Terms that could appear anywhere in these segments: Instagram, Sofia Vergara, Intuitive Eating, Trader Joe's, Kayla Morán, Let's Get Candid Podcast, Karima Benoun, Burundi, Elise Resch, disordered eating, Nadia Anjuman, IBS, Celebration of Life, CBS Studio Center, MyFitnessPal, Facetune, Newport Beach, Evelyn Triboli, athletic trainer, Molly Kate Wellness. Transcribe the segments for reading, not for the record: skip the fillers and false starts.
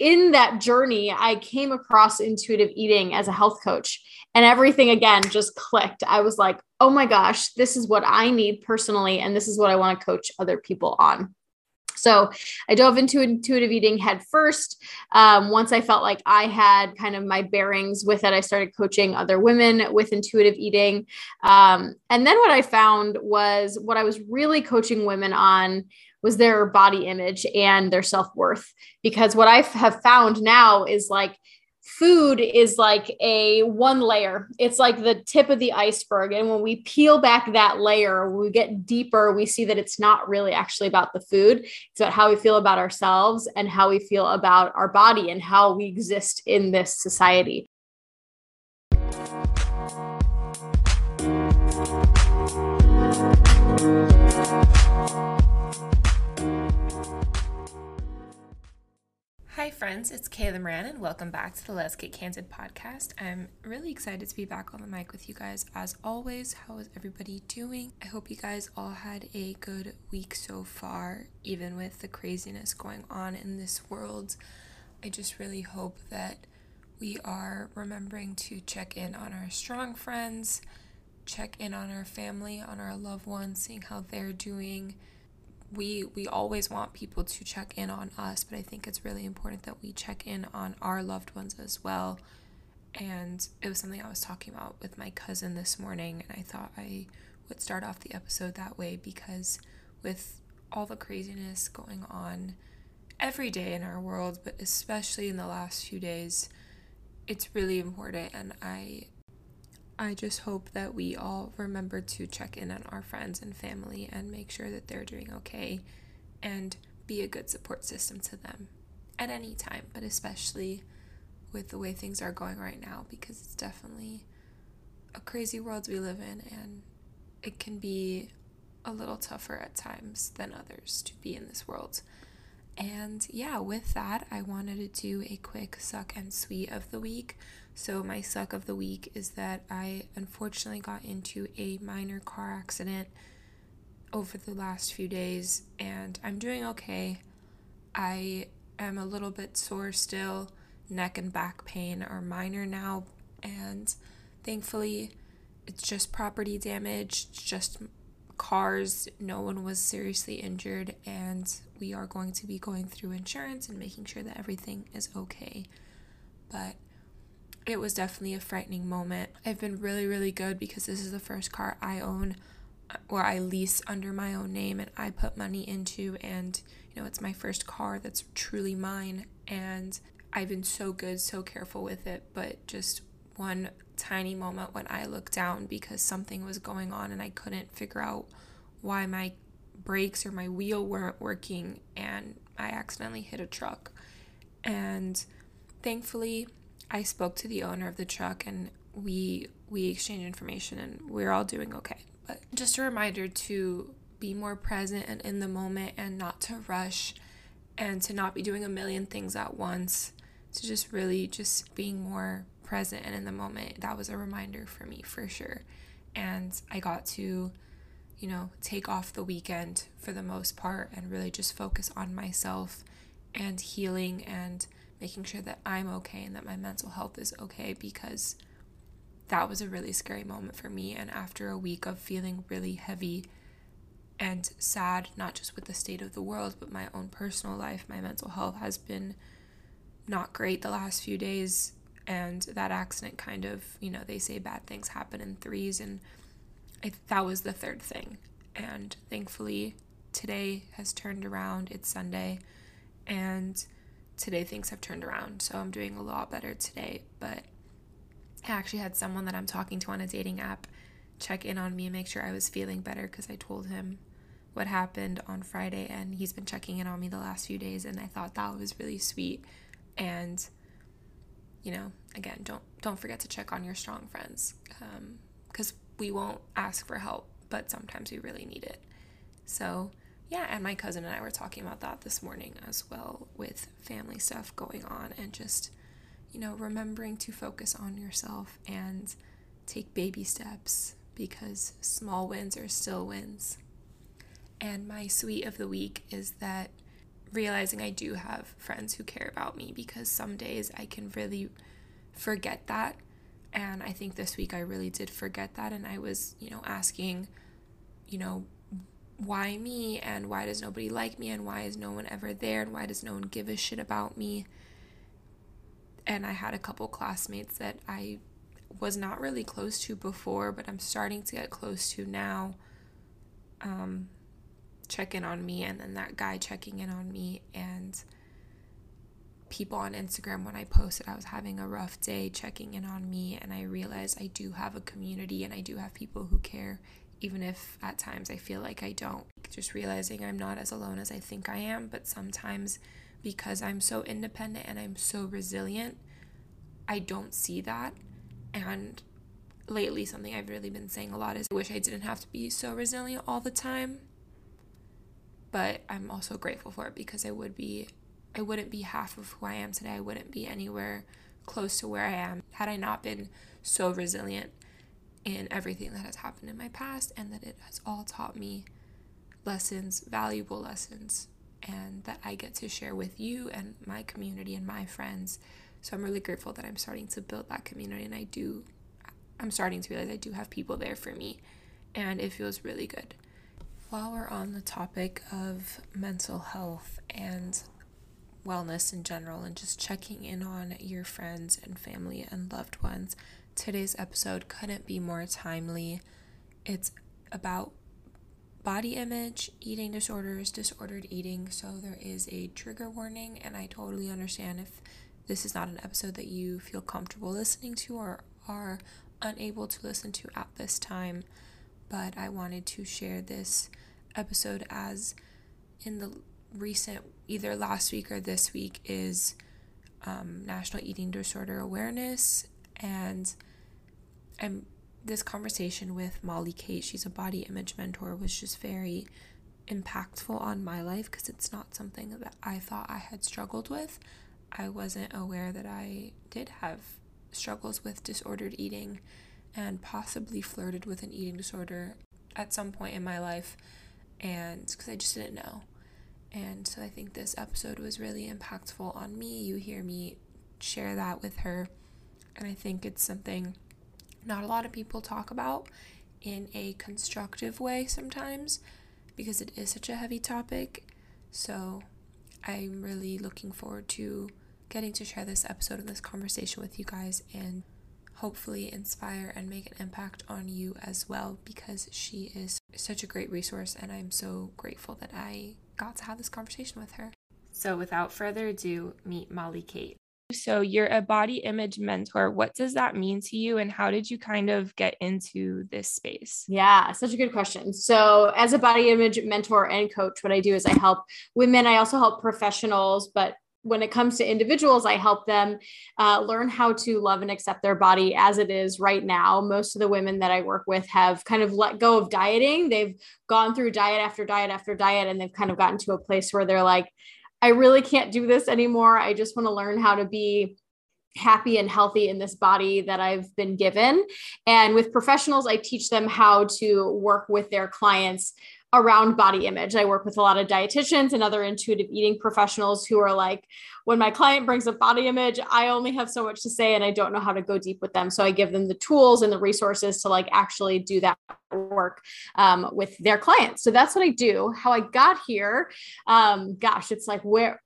in that journey, I came across intuitive eating as a health coach, and everything again just clicked. I was like, oh my gosh, this is what I need personally. And this is what I want to coach other people on. So I dove into intuitive eating head first. Once I felt like I had kind of my bearings with it, I started coaching other women with intuitive eating. And then what I found was what I was really coaching women on was their body image and their self-worth. Because what I have found now is like, food is like a one layer. It's like the tip of the iceberg. And when we peel back that layer, we get deeper, we see that it's not really actually about the food. It's about how we feel about ourselves and how we feel about our body and how we exist in this society. Hi friends, it's Kayla Morán and welcome back to the Let's Get Candid podcast. I'm really excited to be back on the mic with you guys as always. How is everybody doing? I hope you guys all had a good week so far, even with the craziness going on in this world. I just really hope that we are remembering to check in on our strong friends, check in on our family, on our loved ones, seeing how they're doing. We always want people to check in on us, but I think it's really important that we check in on our loved ones as well. And it was something I was talking about with my cousin this morning, and I thought I would start off the episode that way because with all the craziness going on every day in our world, but especially in the last few days, it's really important, and I just hope that we all remember to check in on our friends and family and make sure that they're doing okay and be a good support system to them at any time, but especially with the way things are going right now, because it's definitely a crazy world we live in and it can be a little tougher at times than others to be in this world. And yeah, with that, I wanted to do a quick suck and sweet of the week. So my suck of the week is that I unfortunately got into a minor car accident over the last few days, and I'm doing okay. I am a little bit sore still. Neck and back pain are minor now, and thankfully it's just property damage, it's just cars. No one was seriously injured, and we are going to be going through insurance and making sure that everything is okay. But it was definitely a frightening moment. I've been really, really good because this is the first car I own or I lease under my own name and I put money into, and you know, it's my first car that's truly mine, and I've been so good, so careful with it. But just one tiny moment when I looked down because something was going on and I couldn't figure out why my brakes or my wheel weren't working, and I accidentally hit a truck. And thankfully I spoke to the owner of the truck, and we exchanged information, and we're all doing okay. But just a reminder to be more present and in the moment and not to rush and to not be doing a million things at once, to just really just being more present and in the moment. That was a reminder for me for sure. And I got to, you know, take off the weekend for the most part and really just focus on myself and healing and making sure that I'm okay and that my mental health is okay, because that was a really scary moment for me. And after a week of feeling really heavy and sad, not just with the state of the world, but my own personal life, my mental health has been not great the last few days. And that accident kind of, you know, they say bad things happen in threes, and that was the third thing. And thankfully today has turned around. It's Sunday, and today things have turned around, so I'm doing a lot better today. But I actually had someone that I'm talking to on a dating app check in on me and make sure I was feeling better, because I told him what happened on Friday, and he's been checking in on me the last few days, and I thought that was really sweet. And you know, again, don't forget to check on your strong friends, because we won't ask for help, but sometimes we really need it. So yeah, and my cousin and I were talking about that this morning as well, with family stuff going on and just, you know, remembering to focus on yourself and take baby steps, because small wins are still wins. And my sweet of the week is that realizing I do have friends who care about me, because some days I can really forget that. And I think this week I really did forget that. And I was, asking, why me? And why does nobody like me? And why is no one ever there? And why does no one give a shit about me? And I had a couple classmates that I was not really close to before, but I'm starting to get close to now, check in on me, and then that guy checking in on me, and people on Instagram when I posted I was having a rough day checking in on me. And I realized I do have a community and I do have people who care, even if at times I feel like I don't. Just realizing I'm not as alone as I think I am, but sometimes because I'm so independent and I'm so resilient, I don't see that. And lately, something I've really been saying a lot is I wish I didn't have to be so resilient all the time, but I'm also grateful for it, because I wouldn't be half of who I am today. I wouldn't be anywhere close to where I am had I not been so resilient in everything that has happened in my past, and that it has all taught me lessons, valuable lessons, and that I get to share with you and my community and my friends. So I'm really grateful that I'm starting to build that community, and I'm starting to realize I do have people there for me, and it feels really good. While we're on the topic of mental health and wellness in general, and just checking in on your friends and family and loved ones, today's episode couldn't be more timely. It's about body image, eating disorders, disordered eating, so there is a trigger warning, and I totally understand if this is not an episode that you feel comfortable listening to or are unable to listen to at this time. But I wanted to share this episode, as in the recent, either last week or this week, is National Eating Disorder Awareness. And this conversation with Molly Kate, she's a body image mentor, was just very impactful on my life, because it's not something that I thought I had struggled with. I wasn't aware that I did have struggles with disordered eating, and possibly flirted with an eating disorder at some point in my life, and because I just didn't know. And so I think this episode was really impactful on me. You hear me share that with her, and I think it's something not a lot of people talk about in a constructive way sometimes, because it is such a heavy topic. So I'm really looking forward to getting to share this episode and this conversation with you guys, and hopefully inspire and make an impact on you as well, because she is such a great resource, and I'm so grateful that I got to have this conversation with her. So without further ado, meet Molly Kate. So you're a body image mentor. What does that mean to you, and how did you kind of get into this space? Yeah, such a good question. So as a body image mentor and coach, what I do is I help women. I also help professionals, but when it comes to individuals, I help them learn how to love and accept their body as it is right now. Most of the women that I work with have kind of let go of dieting. They've gone through diet after diet after diet, and they've kind of gotten to a place where they're like, I really can't do this anymore. I just want to learn how to be happy and healthy in this body that I've been given. And with professionals, I teach them how to work with their clients around body image. I work with a lot of dietitians and other intuitive eating professionals who are like, when my client brings up body image, I only have so much to say and I don't know how to go deep with them. So I give them the tools and the resources to like actually do that work with their clients. So that's what I do. How I got here. It's like, what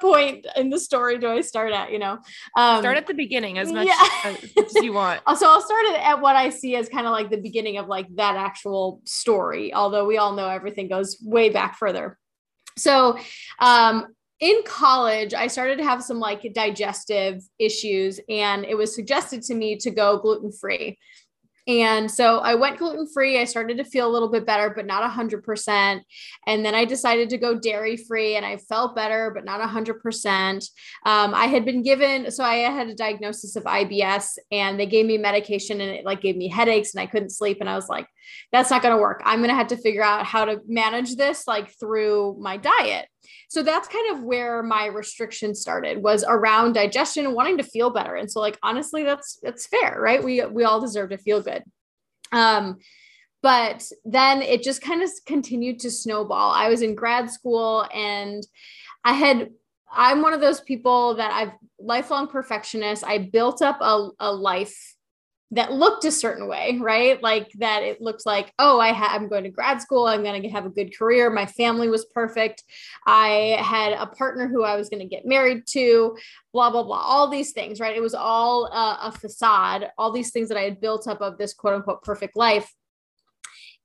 point in the story do I start at? Start at the beginning as much as you want. So I'll start at what I see as kind of like the beginning of like that actual story. Although we all know everything goes way back further. So, in college, I started to have some like digestive issues, and it was suggested to me to go gluten-free. And so I went gluten-free. I started to feel a little bit better, but not 100%. And then I decided to go dairy-free, and I felt better, but not 100%. I had a diagnosis of IBS, and they gave me medication, and it like gave me headaches, and I couldn't sleep. And I was like, that's not going to work. I'm going to have to figure out how to manage this like through my diet. So that's kind of where my restriction started, was around digestion and wanting to feel better. And so like, honestly, that's fair, right? We all deserve to feel good. But then it just kind of continued to snowball. I was in grad school, and I'm one of those people that I've lifelong perfectionist. I built up a life that looked a certain way, right? Like that it looked like, oh, I'm going to grad school. I'm going to have a good career. My family was perfect. I had a partner who I was going to get married to, blah, blah, blah, all these things, right? It was all a facade, all these things that I had built up of this quote unquote perfect life.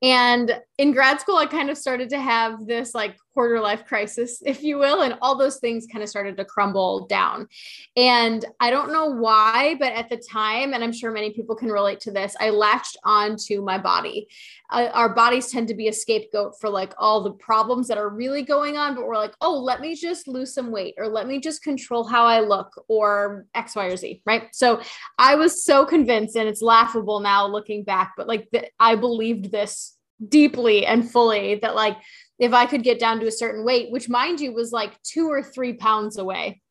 And in grad school, I kind of started to have this like quarter life crisis, if you will. And all those things kind of started to crumble down. And I don't know why, but at the time, and I'm sure many people can relate to this, I latched onto my body. Our bodies tend to be a scapegoat for like all the problems that are really going on, but we're like, oh, let me just lose some weight, or let me just control how I look, or X, Y, or Z, right? So I was so convinced, and it's laughable now looking back, but like I believed this deeply and fully, that like, if I could get down to a certain weight, which mind you was like 2 or 3 pounds away,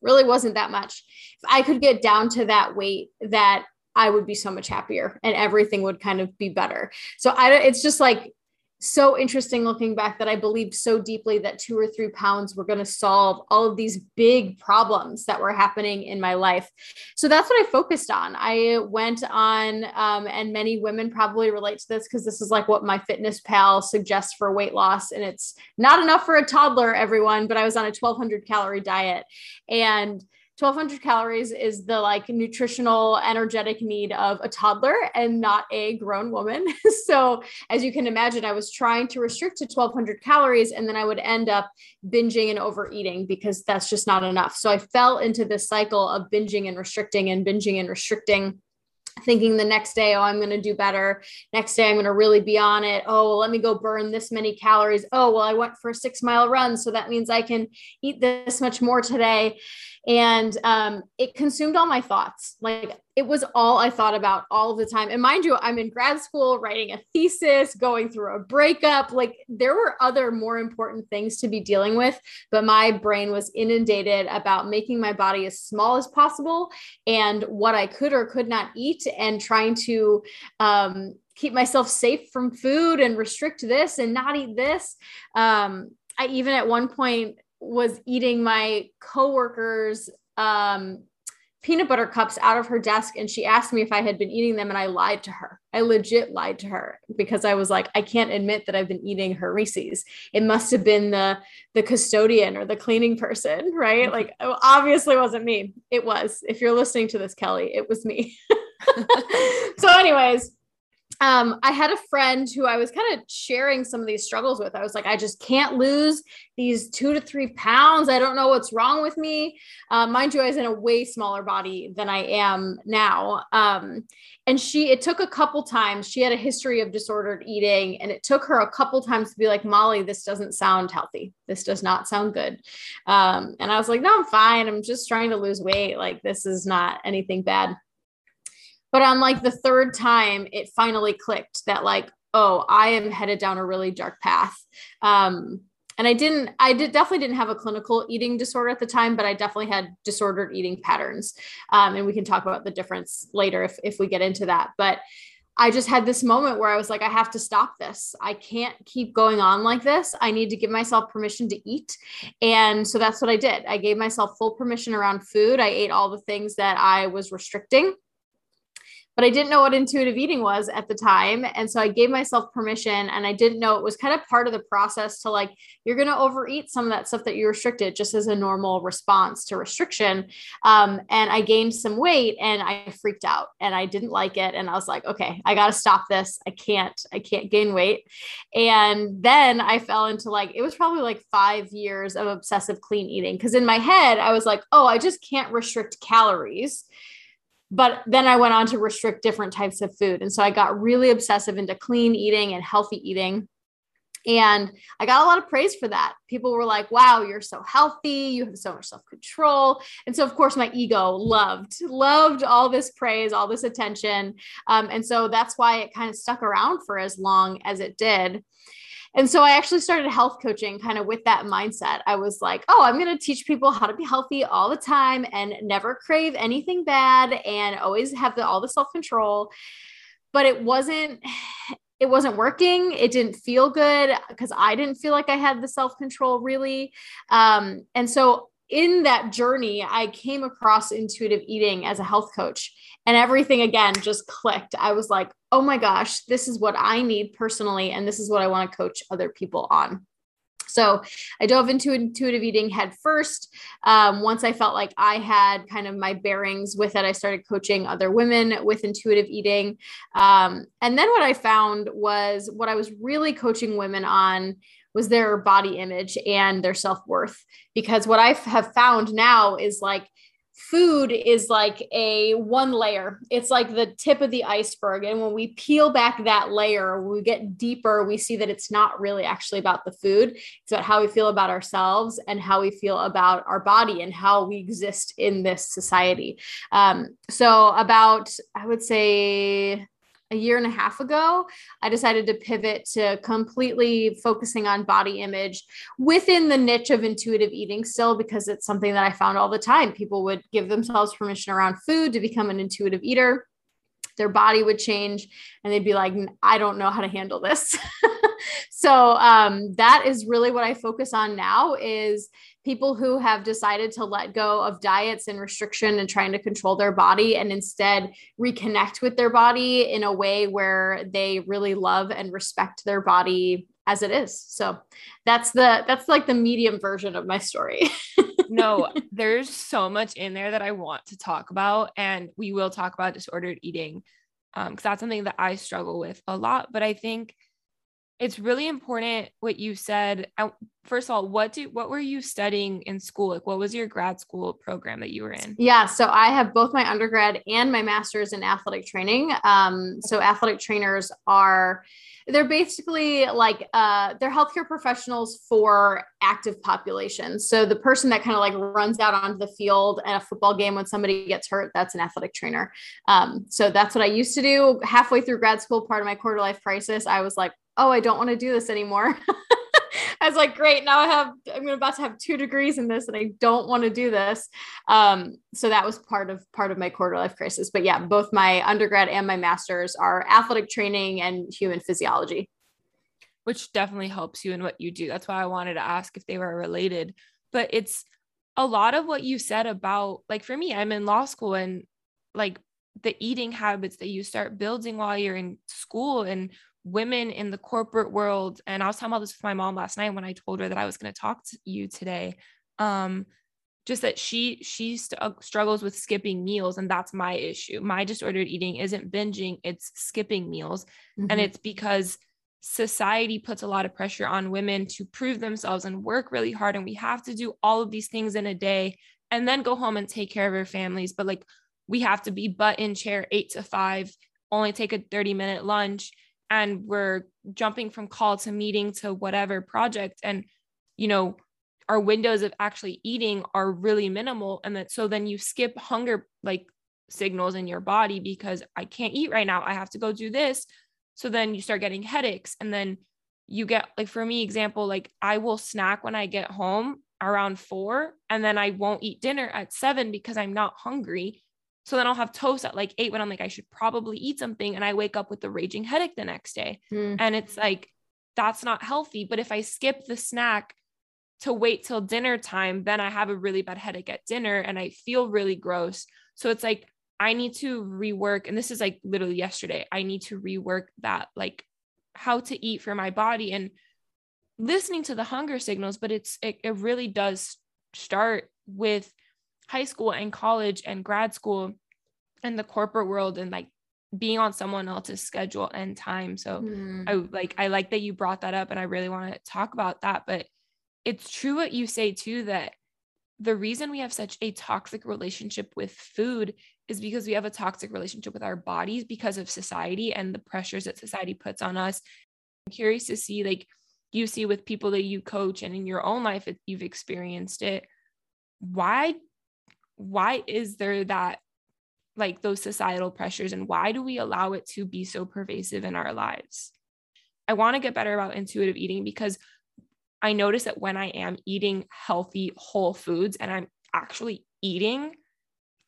really wasn't that much. If I could get down to that weight, that I would be so much happier and everything would kind of be better. So it's just like, so interesting looking back that I believed so deeply that 2 or 3 pounds were going to solve all of these big problems that were happening in my life. So that's what I focused on. I went on, and many women probably relate to this because this is like what MyFitnessPal suggests for weight loss. And it's not enough for a toddler, everyone, but I was on a 1200 calorie diet, and 1200 calories is the like nutritional, energetic need of a toddler and not a grown woman. So as you can imagine, I was trying to restrict to 1200 calories, and then I would end up binging and overeating because that's just not enough. So I fell into this cycle of binging and restricting and binging and restricting, thinking the next day, oh, I'm going to do better. Next day, I'm going to really be on it. Oh, well, let me go burn this many calories. Oh, well, I went for a 6-mile run, so that means I can eat this much more today. And it consumed all my thoughts. Like it was all I thought about all the time. And mind you, I'm in grad school, writing a thesis, going through a breakup. Like there were other more important things to be dealing with, but my brain was inundated about making my body as small as possible and what I could or could not eat, and trying to keep myself safe from food and restrict this and not eat this. I even at one point was eating my coworker's peanut butter cups out of her desk. And she asked me if I had been eating them, and I lied to her. I legit lied to her because I was like, I can't admit that I've been eating her Reese's. It must've been the custodian or the cleaning person, right? Like obviously wasn't me. It was, if you're listening to this, Kelly, it was me. So anyways, I had a friend who I was kind of sharing some of these struggles with. I was like, I just can't lose these 2 to 3 pounds. I don't know what's wrong with me. Mind you, I was in a way smaller body than I am now. And it took a couple times. She had a history of disordered eating, and it took her a couple times to be like, Molly, this doesn't sound healthy. This does not sound good. And I was like, no, I'm fine. I'm just trying to lose weight. Like, this is not anything bad. But on like the third time, it finally clicked that like, oh, I am headed down a really dark path. And I definitely didn't have a clinical eating disorder at the time, but I definitely had disordered eating patterns. And we can talk about the difference later if we get into that. But I just had this moment where I was like, I have to stop this. I can't keep going on like this. I need to give myself permission to eat. And so that's what I did. I gave myself full permission around food. I ate all the things that I was restricting. But I didn't know what intuitive eating was at the time. And so I gave myself permission, and I didn't know it was kind of part of the process to like, you're going to overeat some of that stuff that you restricted just as a normal response to restriction. And I gained some weight, and I freaked out, and I didn't like it. And I was like, okay, I got to stop this. I can't gain weight. And then I fell into like, it was probably like 5 years of obsessive clean eating. Cause in my head, I was like, oh, I just can't restrict calories. But then I went on to restrict different types of food. And so I got really obsessive into clean eating and healthy eating. And I got a lot of praise for that. People were like, wow, you're so healthy. You have so much self-control. And so of course my ego loved all this praise, all this attention. And so that's why it kind of stuck around for as long as it did. And so I actually started health coaching kind of with that mindset. I was like, oh, I'm going to teach people how to be healthy all the time and never crave anything bad and always have all the self-control. But it wasn't it wasn't working. It didn't feel good because I didn't feel like I had the self-control really. And so in that journey, I came across intuitive eating as a health coach, and everything again just clicked. I was like, oh my gosh, this is what I need personally. And this is what I want to coach other people on. So I dove into intuitive eating head first. Once I felt like I had kind of my bearings with it, I started coaching other women with intuitive eating. And then what I found was what I was really coaching women on was their body image and their self-worth. Because what I have found now is like, food is like a one layer. It's like the tip of the iceberg. And when we peel back that layer, when we get deeper, we see that it's not really actually about the food. It's about how we feel about ourselves and how we feel about our body and how we exist in this society. So about, I would say, a year and a half ago, I decided to pivot to completely focusing on body image within the niche of intuitive eating still, because it's something that I found all the time. People would give themselves permission around food to become an intuitive eater. Their body would change and they'd be like, I don't know how to handle this. So that is really what I focus on now, is people who have decided to let go of diets and restriction and trying to control their body and instead reconnect with their body in a way where they really love and respect their body as it is. So that's like the medium version of my story. No, there's so much in there that I want to talk about, and we will talk about disordered eating. Cause that's something that I struggle with a lot, but I think it's really important what you said. First of all, what were you studying in school? Like, what was your grad school program that you were in? Yeah. So I have both my undergrad and my master's in athletic training. So athletic trainers they're basically like, they're healthcare professionals for active populations. So the person that kind of like runs out onto the field at a football game when somebody gets hurt, that's an athletic trainer. So that's what I used to do. Halfway through grad school, part of my quarter life crisis, I was like, oh, I don't want to do this anymore. I was like, great. Now I'm about to have 2 degrees in this and I don't want to do this. So that was part of my quarter life crisis, but yeah, both my undergrad and my master's are athletic training and human physiology. Which definitely helps you in what you do. That's why I wanted to ask if they were related, but it's a lot of what you said about, like, for me, I'm in law school, and like the eating habits that you start building while you're in school and women in the corporate world. And I was talking about this with my mom last night when I told her that I was going to talk to you today. Just that she struggles with skipping meals. And that's my issue. My disordered eating isn't binging, it's skipping meals. Mm-hmm. And it's because society puts a lot of pressure on women to prove themselves and work really hard. And we have to do all of these things in a day and then go home and take care of our families. But like, we have to be butt in chair 8 to 5, only take a 30-minute lunch. And we're jumping from call to meeting to whatever project. And, you know, our windows of actually eating are really minimal. And that, so then you skip hunger, like, signals in your body because I can't eat right now. I have to go do this. So then you start getting headaches. And then you get, like, for me, example, like I will snack when I get home around 4, and then I won't eat dinner at 7 because I'm not hungry. So then I'll have toast at like 8 when I'm like, I should probably eat something. And I wake up with a raging headache the next day. Mm. And it's like, that's not healthy. But if I skip the snack to wait till dinner time, then I have a really bad headache at dinner and I feel really gross. So it's like, I need to rework. And this is like literally yesterday, I need to rework that, like how to eat for my body and listening to the hunger signals. But it really does start with high school and college and grad school and the corporate world and like being on someone else's schedule and time. So I like that you brought that up and I really want to talk about that, but it's true what you say too, that the reason we have such a toxic relationship with food is because we have a toxic relationship with our bodies because of society and the pressures that society puts on us. I'm curious to see, like you see with people that you coach and in your own life, if you've experienced it, why is there that, like, those societal pressures, and why do we allow it to be so pervasive in our lives? I want to get better about intuitive eating because I notice that when I am eating healthy whole foods and I'm actually eating,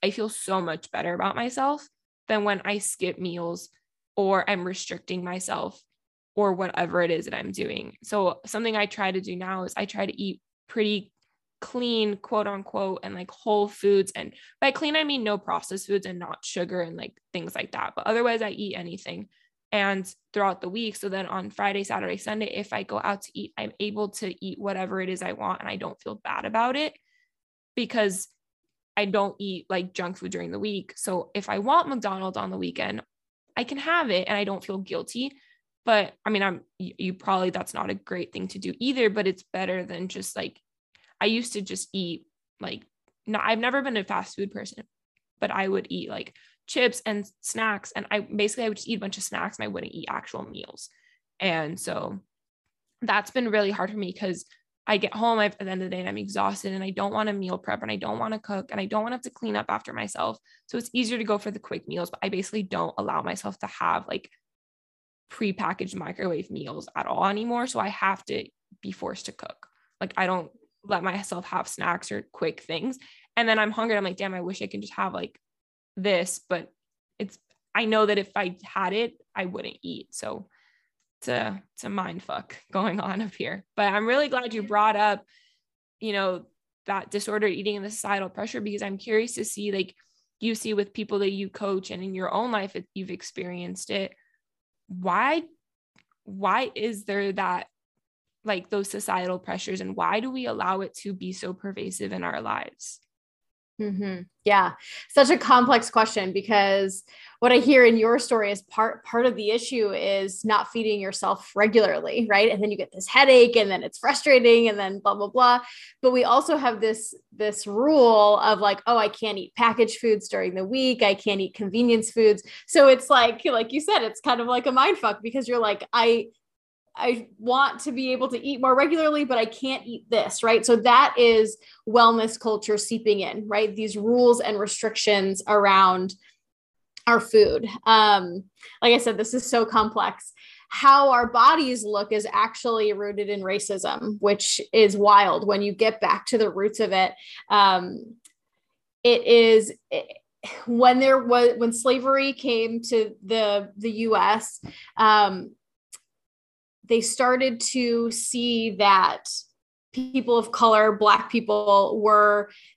I feel so much better about myself than when I skip meals or I'm restricting myself or whatever it is that I'm doing. So something I try to do now is I try to eat pretty clean, quote unquote, and like whole foods. And by clean, I mean, no processed foods and not sugar and like things like that. But otherwise I eat anything, and throughout the week. So then on Friday, Saturday, Sunday, if I go out to eat, I'm able to eat whatever it is I want. And I don't feel bad about it because I don't eat like junk food during the week. So if I want McDonald's on the weekend, I can have it and I don't feel guilty. But I mean, you probably, that's not a great thing to do either, but it's better than just like, I used to just eat like, no, I've never been a fast food person, but I would eat like chips and snacks. And I would just eat a bunch of snacks and I wouldn't eat actual meals. And so that's been really hard for me because I get home at the end of the day and I'm exhausted and I don't want to meal prep and I don't want to cook and I don't want to have to clean up after myself. So it's easier to go for the quick meals, but I basically don't allow myself to have like prepackaged microwave meals at all anymore. So I have to be forced to cook. Like I don't let myself have snacks or quick things. And then I'm hungry. I'm like, damn, I wish I could just have like this, but I know that if I had it, I wouldn't eat. So it's a mind fuck going on up here, but I'm really glad you brought up, you know, that disordered eating and the societal pressure, because I'm curious to see, like you see with people that you coach and in your own life, if you've experienced it, why is there that, like those societal pressures, and why do we allow it to be so pervasive in our lives? Mm-hmm. Yeah. Such a complex question, because what I hear in your story is part of the issue is not feeding yourself regularly. Right. And then you get this headache and then it's frustrating and then blah, blah, blah. But we also have this rule of like, oh, I can't eat packaged foods during the week. I can't eat convenience foods. So it's like you said, it's kind of like a mind fuck, because you're like, I want to be able to eat more regularly, but I can't eat this, right? So that is wellness culture seeping in, right? These rules and restrictions around our food. Like I said, this is so complex. How our bodies look is actually rooted in racism, which is wild when you get back to the roots of it. When slavery came to the US, they started to see that people of color, Black people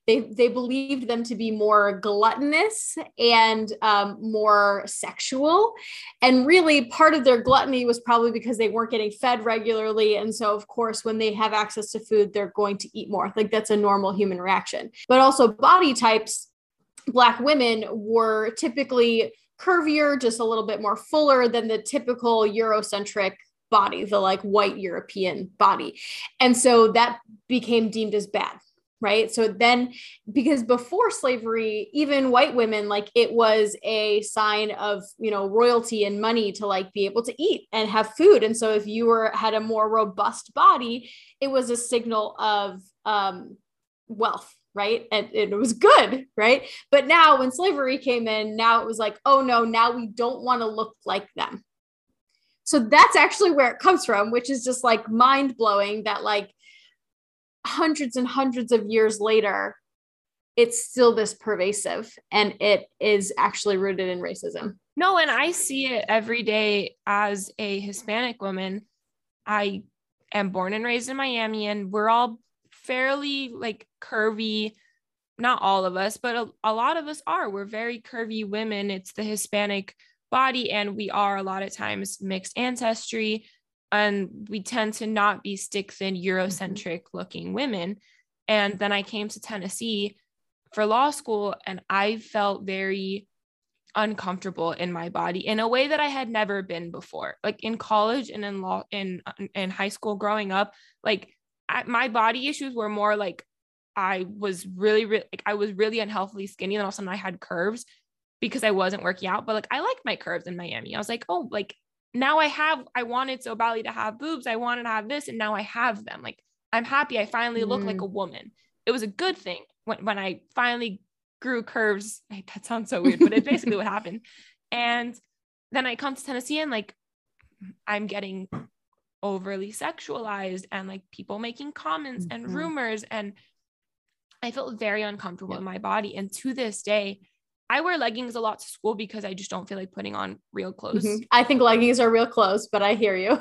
they believed them to be more gluttonous and more sexual. And really part of their gluttony was probably because they weren't getting fed regularly. And so of course, when they have access to food, they're going to eat more. Like that's a normal human reaction. But also body types, Black women were typically curvier, just a little bit more fuller than the typical Eurocentric body, the like white European body. And so that became deemed as bad, right? So then, because before slavery, even white women, like it was a sign of, you know, royalty and money to like be able to eat and have food. And so if you had a more robust body, it was a signal of wealth, right? And it was good, right? But now when slavery came in, now it was like, oh no, now we don't want to look like them. So that's actually where it comes from, which is just like mind blowing that like hundreds and hundreds of years later, it's still this pervasive and it is actually rooted in racism. No, and I see it every day as a Hispanic woman. I am born and raised in Miami, and we're all fairly like curvy. Not all of us, but a lot of us are. We're very curvy women. It's the Hispanic body, and we are a lot of times mixed ancestry, and we tend to not be stick thin Eurocentric looking women. And then I came to Tennessee for law school, and I felt very uncomfortable in my body in a way that I had never been before, like in college and in law in high school growing up. Like my body issues were more like I was really unhealthily skinny, and all of a sudden I had curves because I wasn't working out. But like, I like my curves in Miami. I was like, oh, like now I wanted so badly to have boobs. I wanted to have this. And now I have them. Like, I'm happy. I finally look like a woman. It was a good thing when I finally grew curves. That sounds so weird, but it's basically what happened. And then I come to Tennessee and like, I'm getting overly sexualized and like people making comments and rumors. And I felt very uncomfortable in my body. And to this day, I wear leggings a lot to school because I just don't feel like putting on real clothes. Mm-hmm. I think leggings are real clothes, but I hear you.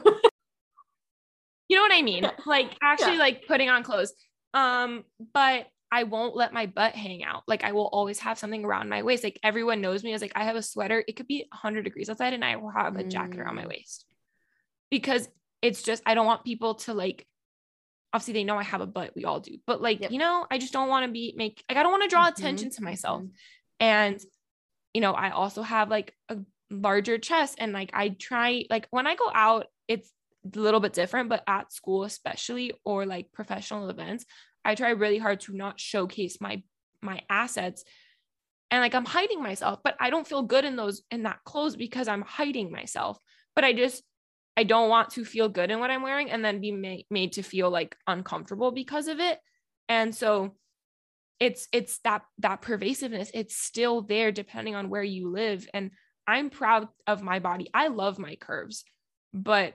You know what I mean? Like actually like putting on clothes. But I won't let my butt hang out. Like I will always have something around my waist. Like everyone knows me as like, I have a sweater. It could be 100 degrees outside and I will have a jacket around my waist because it's just, I don't want people to like, obviously they know I have a butt. We all do, but like, you know, I just don't want to be I don't want to draw attention to myself. And, you know, I also have like a larger chest and like, I try, like when I go out, it's a little bit different, but at school, especially, or like professional events, I try really hard to not showcase my assets. And like, I'm hiding myself, but I don't feel good in that clothes because I'm hiding myself, but I don't want to feel good in what I'm wearing and then be made to feel like uncomfortable because of it. And so it's that pervasiveness, it's still there depending on where you live. And I'm proud of my body. I love my curves, but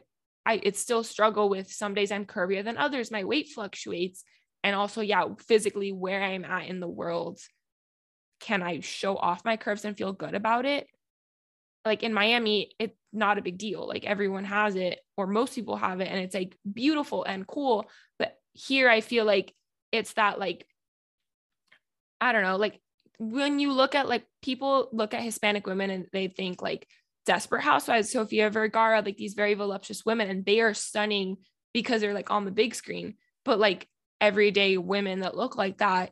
it's still struggle with some days I'm curvier than others. My weight fluctuates. And also, physically where I'm at in the world, can I show off my curves and feel good about it? Like in Miami, it's not a big deal. Like everyone has it, or most people have it. And it's like beautiful and cool. But here I feel like it's that, like, I don't know, like when you look at like people look at Hispanic women and they think like Desperate Housewives, Sofia Vergara, like these very voluptuous women, and they are stunning because they're like on the big screen. But like, everyday women that look like that,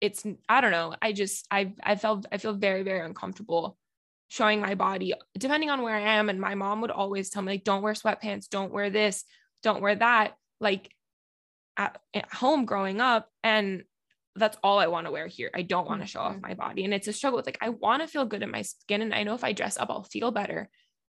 it's, I don't know. I feel very, very uncomfortable showing my body depending on where I am. And my mom would always tell me like, don't wear sweatpants, don't wear this, don't wear that. Like at home growing up. And that's all I want to wear here. I don't want to show off my body. And it's a struggle. It's like, I want to feel good in my skin. And I know if I dress up, I'll feel better.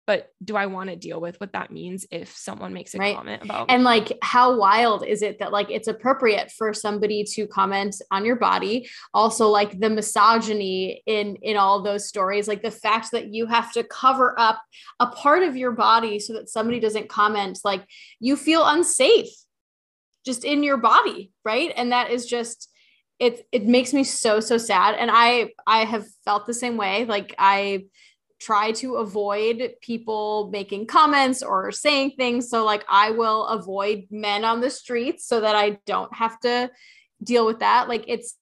But do I want to deal with what that means if someone makes a comment about me? And like, how wild is it that like, it's appropriate for somebody to comment on your body? Also like the misogyny in all those stories, like the fact that you have to cover up a part of your body so that somebody doesn't comment, like you feel unsafe just in your body. Right. And that is just, it makes me so, so sad. And I have felt the same way. Like I try to avoid people making comments or saying things. So like, I will avoid men on the streets so that I don't have to deal with that. Like it's,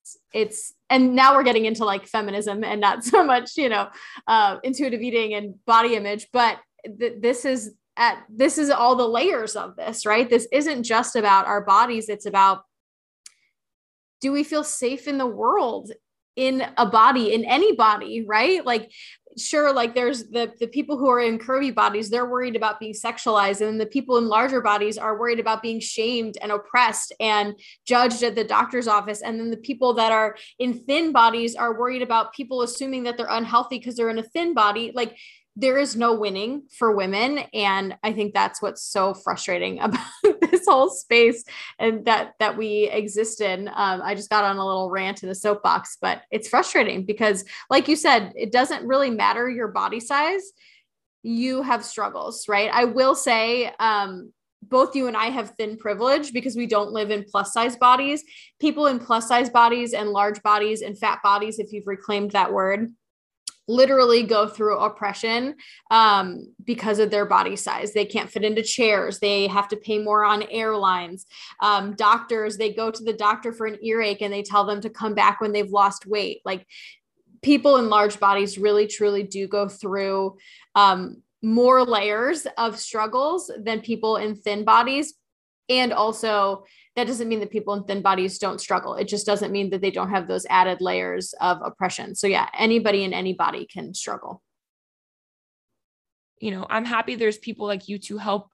and now we're getting into like feminism and not so much, intuitive eating and body image, but this is all the layers of this, right? This isn't just about our bodies. It's about, do we feel safe in the world, in a body, in any body, right? Like, sure, like there's the people who are in curvy bodies, they're worried about being sexualized. And the people in larger bodies are worried about being shamed and oppressed and judged at the doctor's office. And then the people that are in thin bodies are worried about people assuming that they're unhealthy because they're in a thin body. Like there is no winning for women. And I think that's what's so frustrating about this whole space and that we exist in. I just got on a little rant in the soapbox, but it's frustrating because like you said, it doesn't really matter your body size. You have struggles, right? I will say, both you and I have thin privilege because we don't live in plus size bodies. People in plus size bodies and large bodies and fat bodies, if you've reclaimed that word, literally go through oppression because of their body size. They can't fit into chairs. They have to pay more on airlines. Doctors, they go to the doctor for an earache and they tell them to come back when they've lost weight. Like people in large bodies really, truly do go through more layers of struggles than people in thin bodies. And also that doesn't mean that people in thin bodies don't struggle. It just doesn't mean that they don't have those added layers of oppression. So yeah, anybody in any body can struggle. You know, I'm happy there's people like you to help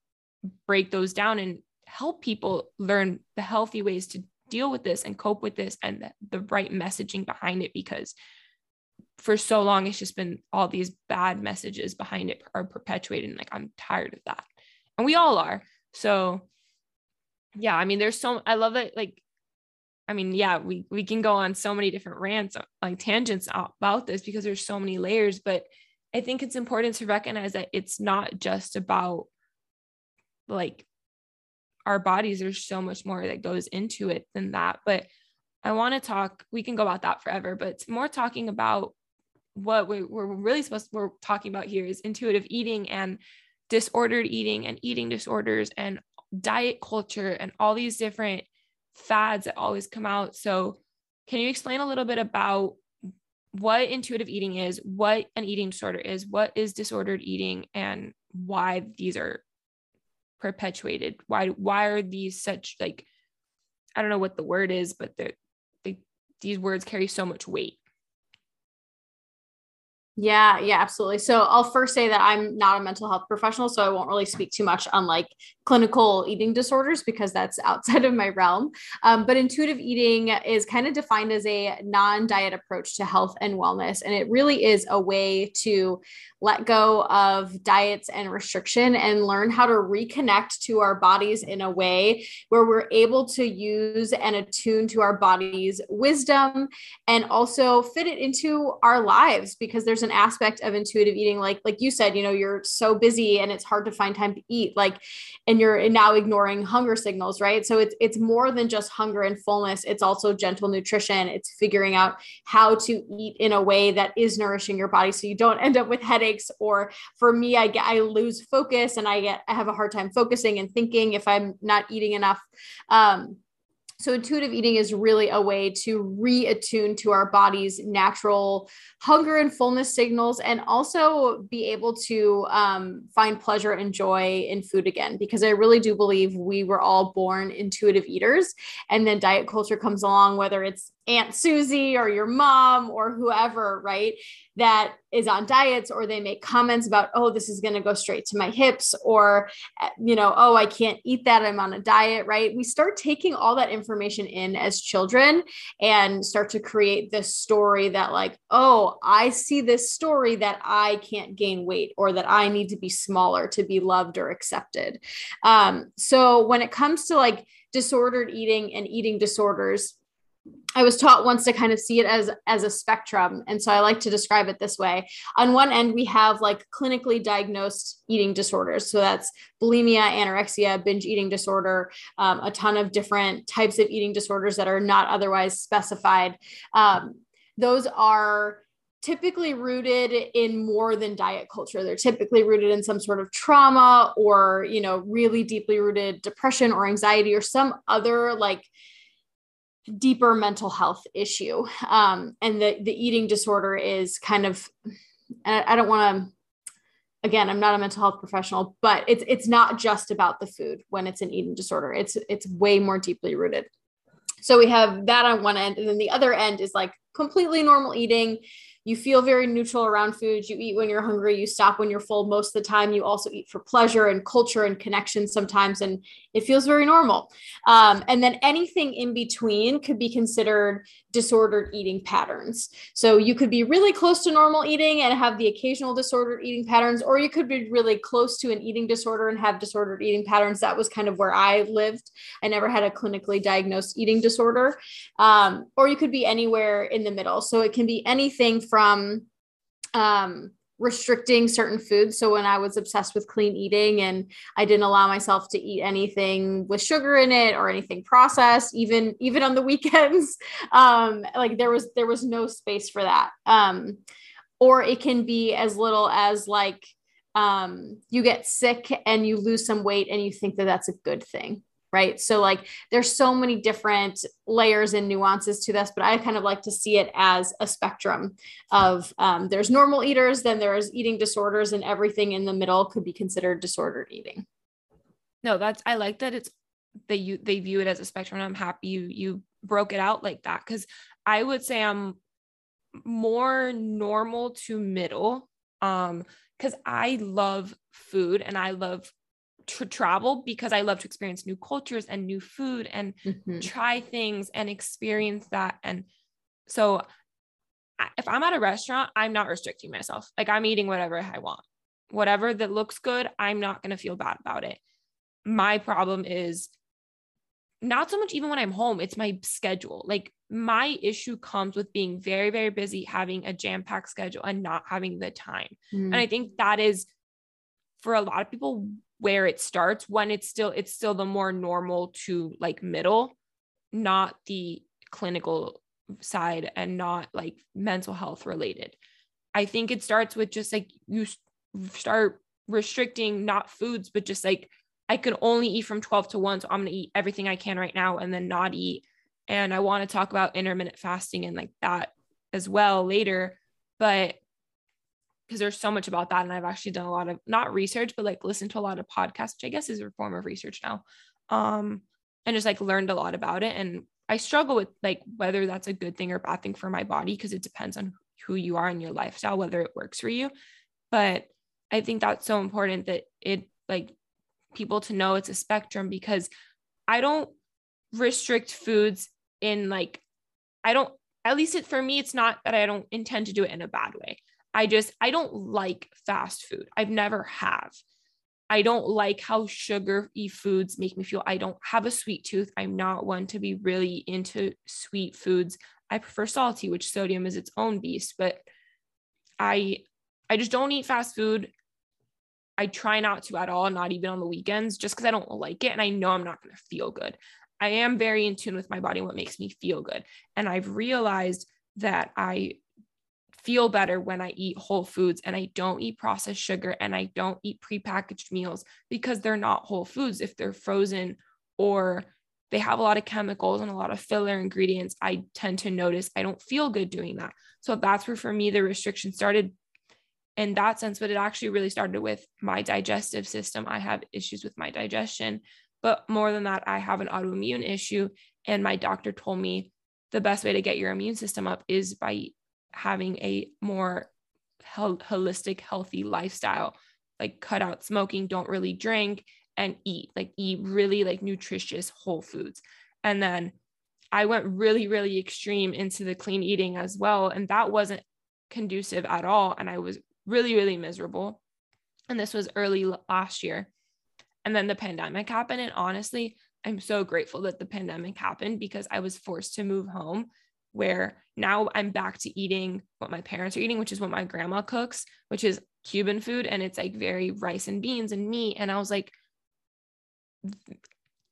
break those down and help people learn the healthy ways to deal with this and cope with this and the right messaging behind it, because for so long, it's just been all these bad messages behind it are perpetuated. And like, I'm tired of that. And we all are. So yeah, I mean, I love it. Like, I mean, yeah, we can go on so many different rants, like tangents about this because there's so many layers, but I think it's important to recognize that it's not just about like our bodies. There's so much more that goes into it than that, but I want to we can go about that forever, but it's more talking about what we're really we're talking about here is intuitive eating and disordered eating and eating disorders and diet culture and all these different fads that always come out. So can you explain a little bit about what intuitive eating is, what an eating disorder is, what is disordered eating, and why these are perpetuated? Why are these such, like, I don't know what the word is, but these words carry so much weight. Yeah, absolutely. So I'll first say that I'm not a mental health professional, so I won't really speak too much on like clinical eating disorders because that's outside of my realm. But intuitive eating is kind of defined as a non-diet approach to health and wellness. And it really is a way to let go of diets and restriction and learn how to reconnect to our bodies in a way where we're able to use and attune to our body's wisdom and also fit it into our lives, because there's an aspect of intuitive eating. Like you said, you know, you're so busy and it's hard to find time to eat, like, and you're now ignoring hunger signals, right? So it's more than just hunger and fullness. It's also gentle nutrition. It's figuring out how to eat in a way that is nourishing your body, so you don't end up with headaches. Or for me, I lose focus and I have a hard time focusing and thinking if I'm not eating enough. So intuitive eating is really a way to reattune to our body's natural hunger and fullness signals, and also be able to find pleasure and joy in food again, because I really do believe we were all born intuitive eaters. And then diet culture comes along, whether it's Aunt Susie or your mom or whoever, right, that is on diets, or they make comments about, oh, this is going to go straight to my hips, or, you know, oh, I can't eat that, I'm on a diet, right? We start taking all that information in as children and start to create this story that, like, oh, I see this story that I can't gain weight, or that I need to be smaller to be loved or accepted. So when it comes to like disordered eating and eating disorders, I was taught once to kind of see it as a spectrum. And so I like to describe it this way. On one end, we have like clinically diagnosed eating disorders. So that's bulimia, anorexia, binge eating disorder, a ton of different types of eating disorders that are not otherwise specified. Those are typically rooted in more than diet culture. They're typically rooted in some sort of trauma, or, you know, really deeply rooted depression or anxiety or some other like deeper mental health issue. And the eating disorder is kind of, I don't want to, again, I'm not a mental health professional, but it's not just about the food when it's an eating disorder. It's way more deeply rooted. So we have that on one end. And then the other end is like completely normal eating. You feel very neutral around food. You eat when you're hungry. You stop when you're full most of the time. You also eat for pleasure and culture and connection sometimes, and it feels very normal. And then anything in between could be considered disordered eating patterns. So you could be really close to normal eating and have the occasional disordered eating patterns, or you could be really close to an eating disorder and have disordered eating patterns. That was kind of where I lived. I never had a clinically diagnosed eating disorder. Or you could be anywhere in the middle. So it can be anything from restricting certain foods. So when I was obsessed with clean eating and I didn't allow myself to eat anything with sugar in it or anything processed, even on the weekends, like there was no space for that. Or it can be as little as like you get sick and you lose some weight and you think that that's a good thing. Right. So like there's so many different layers and nuances to this, but I kind of like to see it as a spectrum of there's normal eaters, then there's eating disorders, and everything in the middle could be considered disordered eating. No, I like that. They view it as a spectrum. I'm happy you broke it out like that, because I would say I'm more normal to middle, because I love food and I love to travel, because I love to experience new cultures and new food and try things and experience that. And so if I'm at a restaurant, I'm not restricting myself. Like, I'm eating whatever I want, whatever that looks good. I'm not going to feel bad about it. My problem is not so much even when I'm home, it's my schedule. Like, my issue comes with being very, very busy, having a jam-packed schedule and not having the time. And I think that is for a lot of people where it starts, when it's still the more normal to like middle, not the clinical side and not like mental health related. I think it starts with just like you start restricting not foods, but just like, I could only eat from 12 to 1. So I'm going to eat everything I can right now and then not eat. And I want to talk about intermittent fasting and like that as well later, but because there's so much about that. And I've actually done a lot of not research, but like listened to a lot of podcasts, which I guess is a form of research now. And just like learned a lot about it. And I struggle with like, whether that's a good thing or bad thing for my body. Cause it depends on who you are and your lifestyle, whether it works for you. But I think that's so important that it like people to know it's a spectrum, because I don't restrict foods in like, I don't, at least it, for me, it's not that I don't intend to do it in a bad way. I don't like fast food. I've never have. I don't like how sugary foods make me feel. I don't have a sweet tooth. I'm not one to be really into sweet foods. I prefer salty, which sodium is its own beast, but I just don't eat fast food. I try not to at all, not even on the weekends, just because I don't like it. And I know I'm not going to feel good. I am very in tune with my body and what makes me feel good. And I've realized that I feel better when I eat whole foods and I don't eat processed sugar and I don't eat prepackaged meals, because they're not whole foods if they're frozen or they have a lot of chemicals and a lot of filler ingredients. I tend to notice I don't feel good doing that. So that's where for me the restriction started in that sense, but it actually really started with my digestive system. I have issues with my digestion, but more than that, I have an autoimmune issue, and my doctor told me the best way to get your immune system up is by having a more holistic, healthy lifestyle, like cut out smoking, don't really drink, and eat really like nutritious whole foods. And then I went really, really extreme into the clean eating as well. And that wasn't conducive at all. And I was really, really miserable. And this was early last year. And then the pandemic happened. And honestly, I'm so grateful that the pandemic happened, because I was forced to move home, where now I'm back to eating what my parents are eating, which is what my grandma cooks, which is Cuban food. And it's like very rice and beans and meat. And I was like,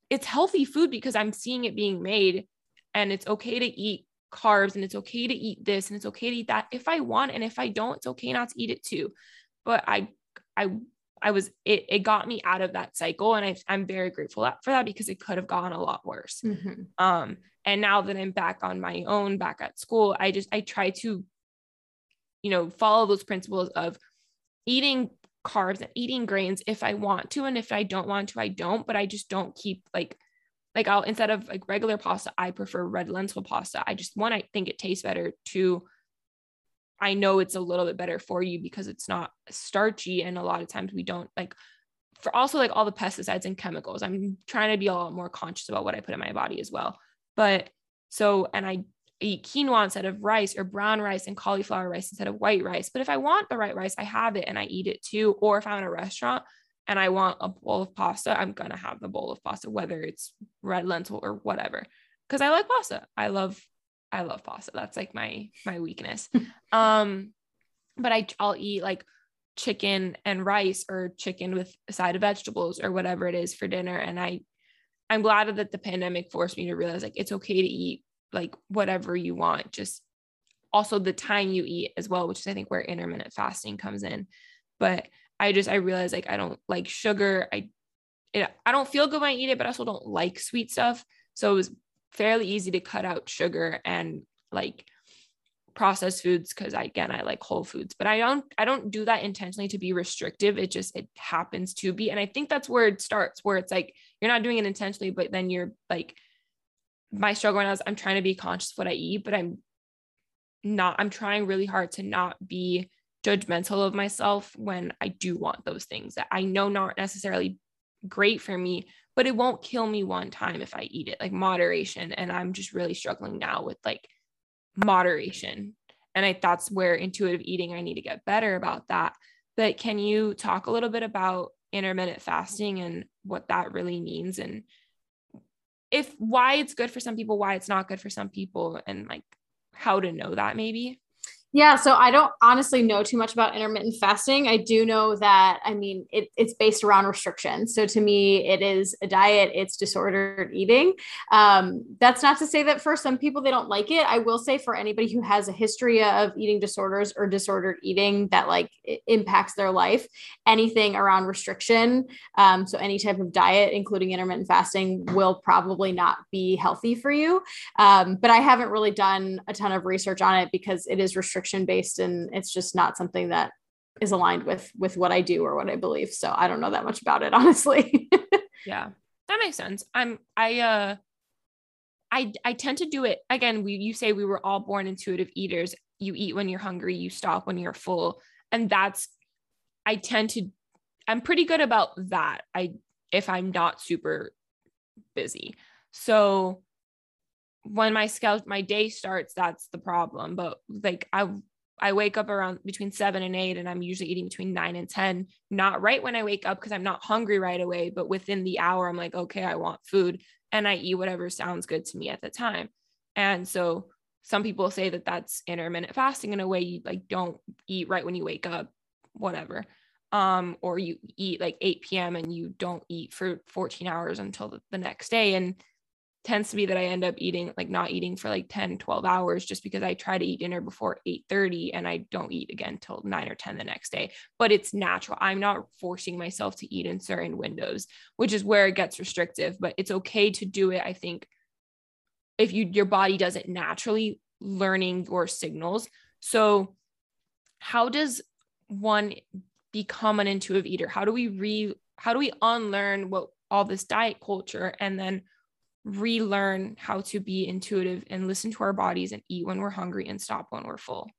it's healthy food because I'm seeing it being made, and it's okay to eat carbs, and it's okay to eat this, and it's okay to eat that if I want. And if I don't, it's okay not to eat it too. But it got me out of that cycle. And I'm very grateful for that, because it could have gone a lot worse. Mm-hmm. And now that I'm back on my own, back at school, I try to, follow those principles of eating carbs and eating grains if I want to. And if I don't want to, I don't, but I just don't keep like I'll, instead of like regular pasta, I prefer red lentil pasta. I think it tastes better. Two, I know it's a little bit better for you because it's not starchy. And a lot of times we don't also all the pesticides and chemicals. I'm trying to be a lot more conscious about what I put in my body as well. But so, and I eat quinoa instead of rice, or brown rice and cauliflower rice instead of white rice. But if I want the right rice, I have it and I eat it too. Or if I'm in a restaurant and I want a bowl of pasta, I'm going to have the bowl of pasta, whether it's red lentil or whatever, because I like pasta. I love pasta. That's like my weakness. But I'll eat like chicken and rice, or chicken with a side of vegetables or whatever it is for dinner. And I'm glad that the pandemic forced me to realize like, it's okay to eat like whatever you want, just also the time you eat as well, which is I think where intermittent fasting comes in. But I realized like, I don't like sugar. I don't feel good when I eat it, but I also don't like sweet stuff. So it was fairly easy to cut out sugar and like processed foods, because I like whole foods, but I don't do that intentionally to be restrictive. It happens to be. And I think that's where it starts, where it's like you're not doing it intentionally, but then you're like, my struggle right now is I'm trying to be conscious of what I eat, but I'm trying really hard to not be judgmental of myself when I do want those things that I know not necessarily great for me, but it won't kill me one time if I eat it, like moderation. And I'm just really struggling now with like moderation. And that's where intuitive eating, I need to get better about that. But can you talk a little bit about intermittent fasting and what that really means, and why it's good for some people, why it's not good for some people, and like how to know that maybe? Yeah. So I don't honestly know too much about intermittent fasting. I do know that, I mean, it's based around restriction. So to me, it is a diet, it's disordered eating. That's not to say that for some people, they don't like it. I will say for anybody who has a history of eating disorders or disordered eating that like impacts their life, anything around restriction. So any type of diet, including intermittent fasting, will probably not be healthy for you. But I haven't really done a ton of research on it because it is restricted based, and it's just not something that is aligned with what I do or what I believe. So I don't know that much about it, honestly. Yeah, that makes sense. I tend to do it again. You say we were all born intuitive eaters. You eat when you're hungry, you stop when you're full. And I'm pretty good about that. If I'm not super busy. So when my day starts, that's the problem. But like I wake up around between 7 and 8, and I'm usually eating between 9 and 10, not right when I wake up, 'cause I'm not hungry right away, but within the hour, I'm like, okay, I want food, and I eat whatever sounds good to me at the time. And so some people say that that's intermittent fasting in a way. You like, don't eat right when you wake up, whatever. Or you eat like 8 PM and you don't eat for 14 hours until the next day. And tends to be that I end up not eating for like 10, 12 hours, just because I try to eat dinner before 8:30 and I don't eat again till 9 or 10 the next day, but it's natural. I'm not forcing myself to eat in certain windows, which is where it gets restrictive, but it's okay to do it. I think if your body does it naturally, learning your signals. So how does one become an intuitive eater? How do we unlearn all this diet culture and then relearn how to be intuitive and listen to our bodies and eat when we're hungry and stop when we're full?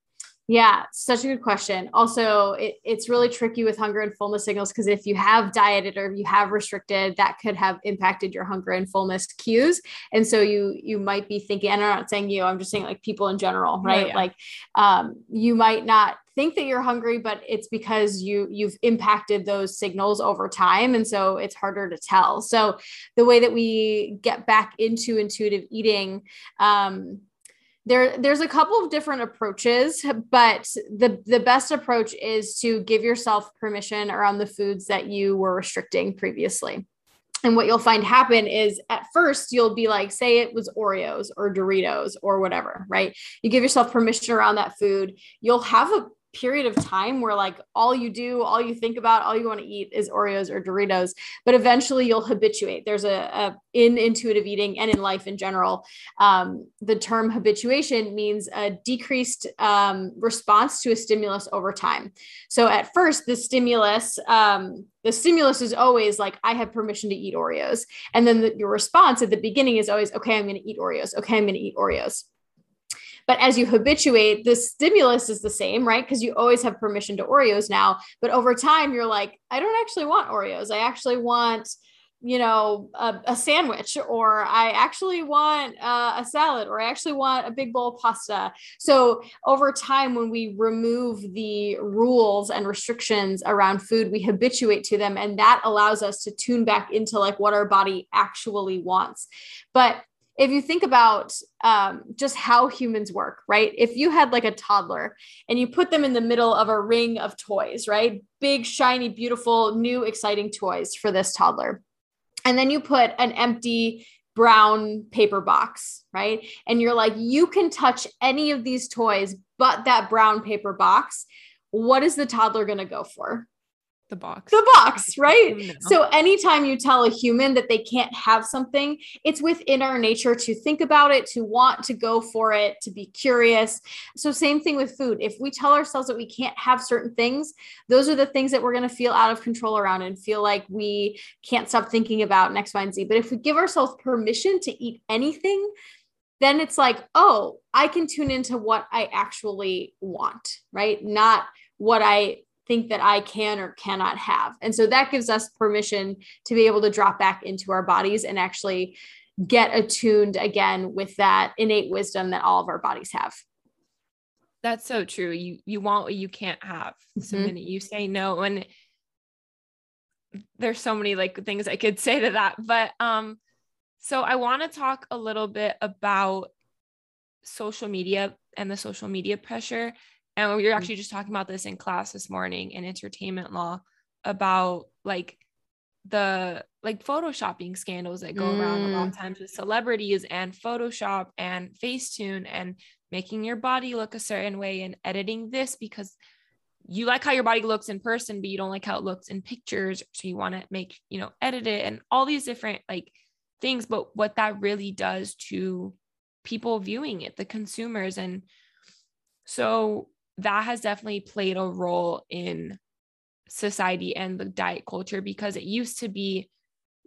Yeah, such a good question. Also, it's really tricky with hunger and fullness signals, because if you have dieted or you have restricted, that could have impacted your hunger and fullness cues. And so you might be thinking, and I'm not saying you, I'm just saying like people in general, right? Yeah, yeah. Like, you might not think that you're hungry, but it's because you've impacted those signals over time. And so it's harder to tell. So the way that we get back into intuitive eating, there's a couple of different approaches, but the best approach is to give yourself permission around the foods that you were restricting previously. And what you'll find happen is at first you'll be like, say it was Oreos or Doritos or whatever, right? You give yourself permission around that food. You'll have a period of time where like all you think about, all you want to eat is Oreos or Doritos, but eventually you'll habituate. There's in intuitive eating and in life in general, the term habituation means a decreased response to a stimulus over time. So at first the stimulus is always like, I have permission to eat Oreos. And then your response at the beginning is always, okay, I'm going to eat Oreos. Okay, I'm going to eat Oreos. But as you habituate, the stimulus is the same, right? Because you always have permission to Oreos now. But over time, you're like, I don't actually want Oreos. I actually want, a sandwich, or I actually want a salad, or I actually want a big bowl of pasta. So over time, when we remove the rules and restrictions around food, we habituate to them. And that allows us to tune back into like what our body actually wants. But if you think about just how humans work, right? If you had like a toddler and you put them in the middle of a ring of toys, right? Big, shiny, beautiful, new, exciting toys for this toddler. And then you put an empty brown paper box, right? And you're like, you can touch any of these toys, but that brown paper box. What is the toddler going to go for? The box, right? No. So anytime you tell a human that they can't have something, it's within our nature to think about it, to want to go for it, to be curious. So same thing with food. If we tell ourselves that we can't have certain things, those are the things that we're going to feel out of control around and feel like we can't stop thinking about X, Y, and Z. But if we give ourselves permission to eat anything, then it's like, oh, I can tune into what I actually want, right? Not what I think that I can or cannot have. And so that gives us permission to be able to drop back into our bodies and actually get attuned again with that innate wisdom that all of our bodies have. That's so true. You want what you can't have. So many you say no, and there's so many things I could say to that. But so I want to talk a little bit about social media and the social media pressure And we were actually just talking about this in class this morning in entertainment law about the photoshopping scandals that go around a lot of times with celebrities and Photoshop and Facetune and making your body look a certain way and editing this because you like how your body looks in person, but you don't like how it looks in pictures. So you want to edit it and all these different things, but what that really does to people viewing it, the consumers. And so that has definitely played a role in society and the diet culture, because it used to be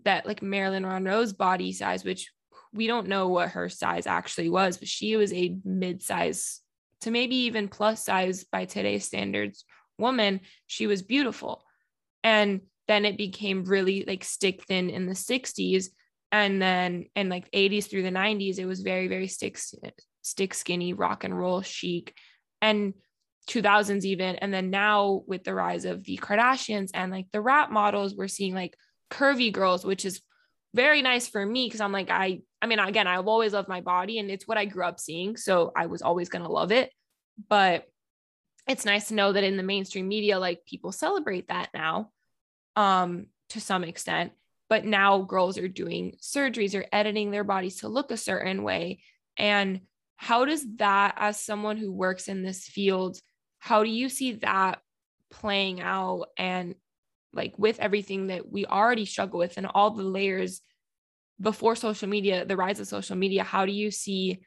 that Marilyn Monroe's body size, which we don't know what her size actually was, but she was a mid-size to maybe even plus size by today's standards woman. She was beautiful. And then it became really stick thin in the 60s. And then in 80s through the 90s, it was very, very stick skinny, rock and roll chic, and 2000s even. And then now with the rise of the Kardashians and the rap models, we're seeing curvy girls, which is very nice for me, because I'm I mean, again, I've always loved my body and it's what I grew up seeing. So I was always going to love it, but it's nice to know that in the mainstream media, people celebrate that now, to some extent, but now girls are doing surgeries or editing their bodies to look a certain way. And how does that, as someone who works in this field, how do you see that playing out? And with everything that we already struggle with and all the layers before social media, the rise of social media, how do you see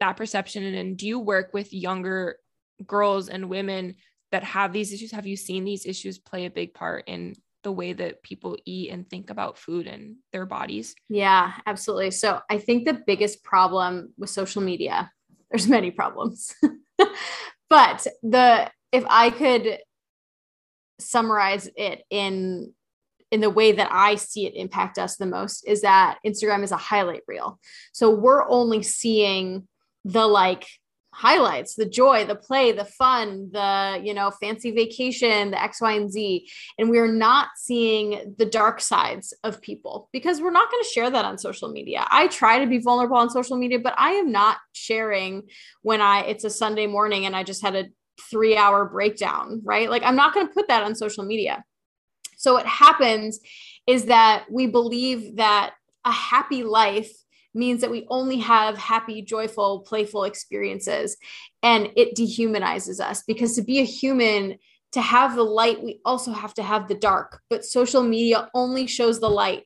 that perception? And do you work with younger girls and women that have these issues? Have you seen these issues play a big part in the way that people eat and think about food and their bodies? Yeah, absolutely. So I think the biggest problem with social media, there's many problems, but if I could summarize it in the way that I see it impact us the most, is that Instagram is a highlight reel. So we're only seeing the highlights, the joy, the play, the fun, the, fancy vacation, the X, Y, and Z. And we're not seeing the dark sides of people because we're not going to share that on social media. I try to be vulnerable on social media, but I am not sharing when it's a Sunday morning and I just had a 3-hour breakdown, right? I'm not going to put that on social media. So what happens is that we believe that a happy life means that we only have happy, joyful, playful experiences. And it dehumanizes us, because to be a human, to have the light, we also have to have the dark, but social media only shows the light.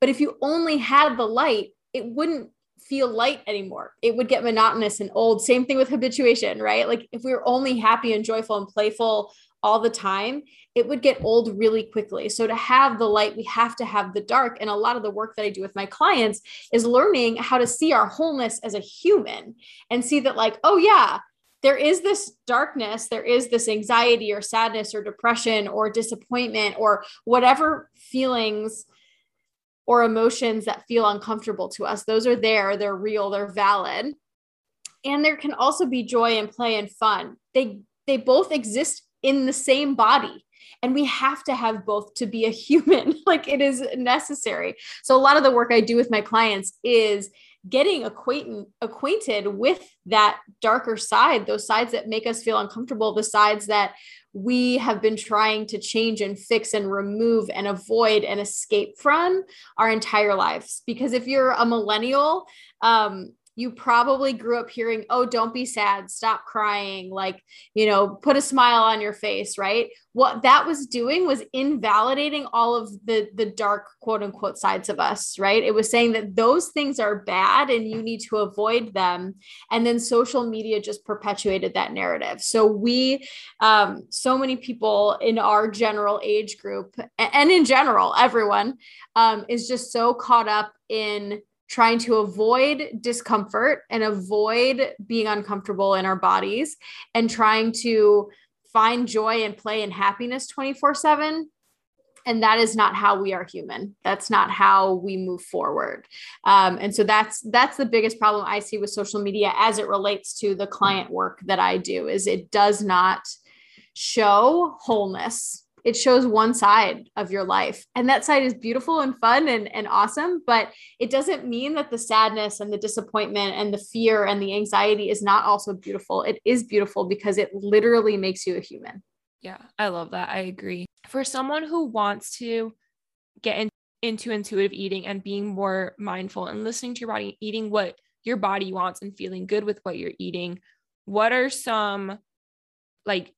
But if you only had the light, it wouldn't feel light anymore. It would get monotonous and old. Same thing with habituation, right? If we were only happy and joyful and playful all the time, it would get old really quickly. So to have the light, we have to have the dark. And a lot of the work that I do with my clients is learning how to see our wholeness as a human and see that oh yeah, there is this darkness, there is this anxiety or sadness or depression or disappointment or whatever feelings or emotions that feel uncomfortable to us. Those are there, they're real, they're valid. And there can also be joy and play and fun. They both exist in the same body. And we have to have both to be a human. It is necessary. So a lot of the work I do with my clients is getting acquainted with that darker side, those sides that make us feel uncomfortable, the sides that we have been trying to change and fix and remove and avoid and escape from our entire lives. Because if you're a millennial, you probably grew up hearing, oh, don't be sad, stop crying, put a smile on your face, right? What that was doing was invalidating all of the dark, quote unquote, sides of us, right? It was saying that those things are bad and you need to avoid them. And then social media just perpetuated that narrative. So so many people in our general age group and in general, everyone is just so caught up in trying to avoid discomfort and avoid being uncomfortable in our bodies and trying to find joy and play and happiness 24/7. And that is not how we are human. That's not how we move forward. And so that's the biggest problem I see with social media as it relates to the client work that I do, is it does not show wholeness. it shows one side of your life. And that side is beautiful and fun and awesome, but it doesn't mean that the sadness and the disappointment and the fear and the anxiety is not also beautiful. It is beautiful because it literally makes you a human. Yeah, I love that. I agree. For someone who wants to get into intuitive eating and being more mindful and listening to your body, eating what your body wants and feeling good with what you're eating, what are some like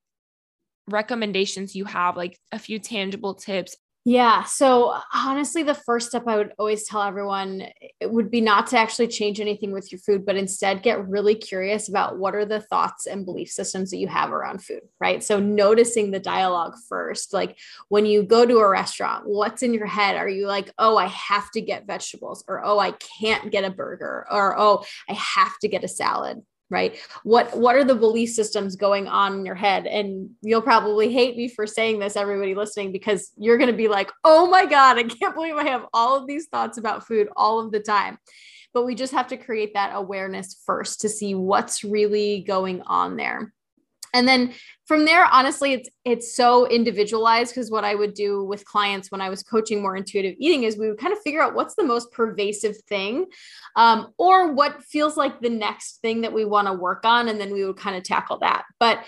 recommendations you have, like a few tangible tips? Yeah. So honestly, the first step I would always tell everyone, it would be not to actually change anything with your food, but instead get really curious about what are the thoughts and belief systems that you have around food, right? So noticing the dialogue first, like when you go to a restaurant, what's in your head? Are you like, oh, I have to get vegetables, or, oh, I can't get a burger, or, oh, I have to get a salad, right? What are the belief systems going on in your head? And you'll probably hate me for saying this, everybody listening, because you're going to be like, oh my God, I can't believe I have all of these thoughts about food all of the time. But we just have to create that awareness first to see what's really going on there. And then from there, honestly, it's so individualized, because what I would do with clients when I was coaching more intuitive eating is we would kind of figure out what's the most pervasive thing, or what feels like the next thing that we want to work on. And then we would kind of tackle that. But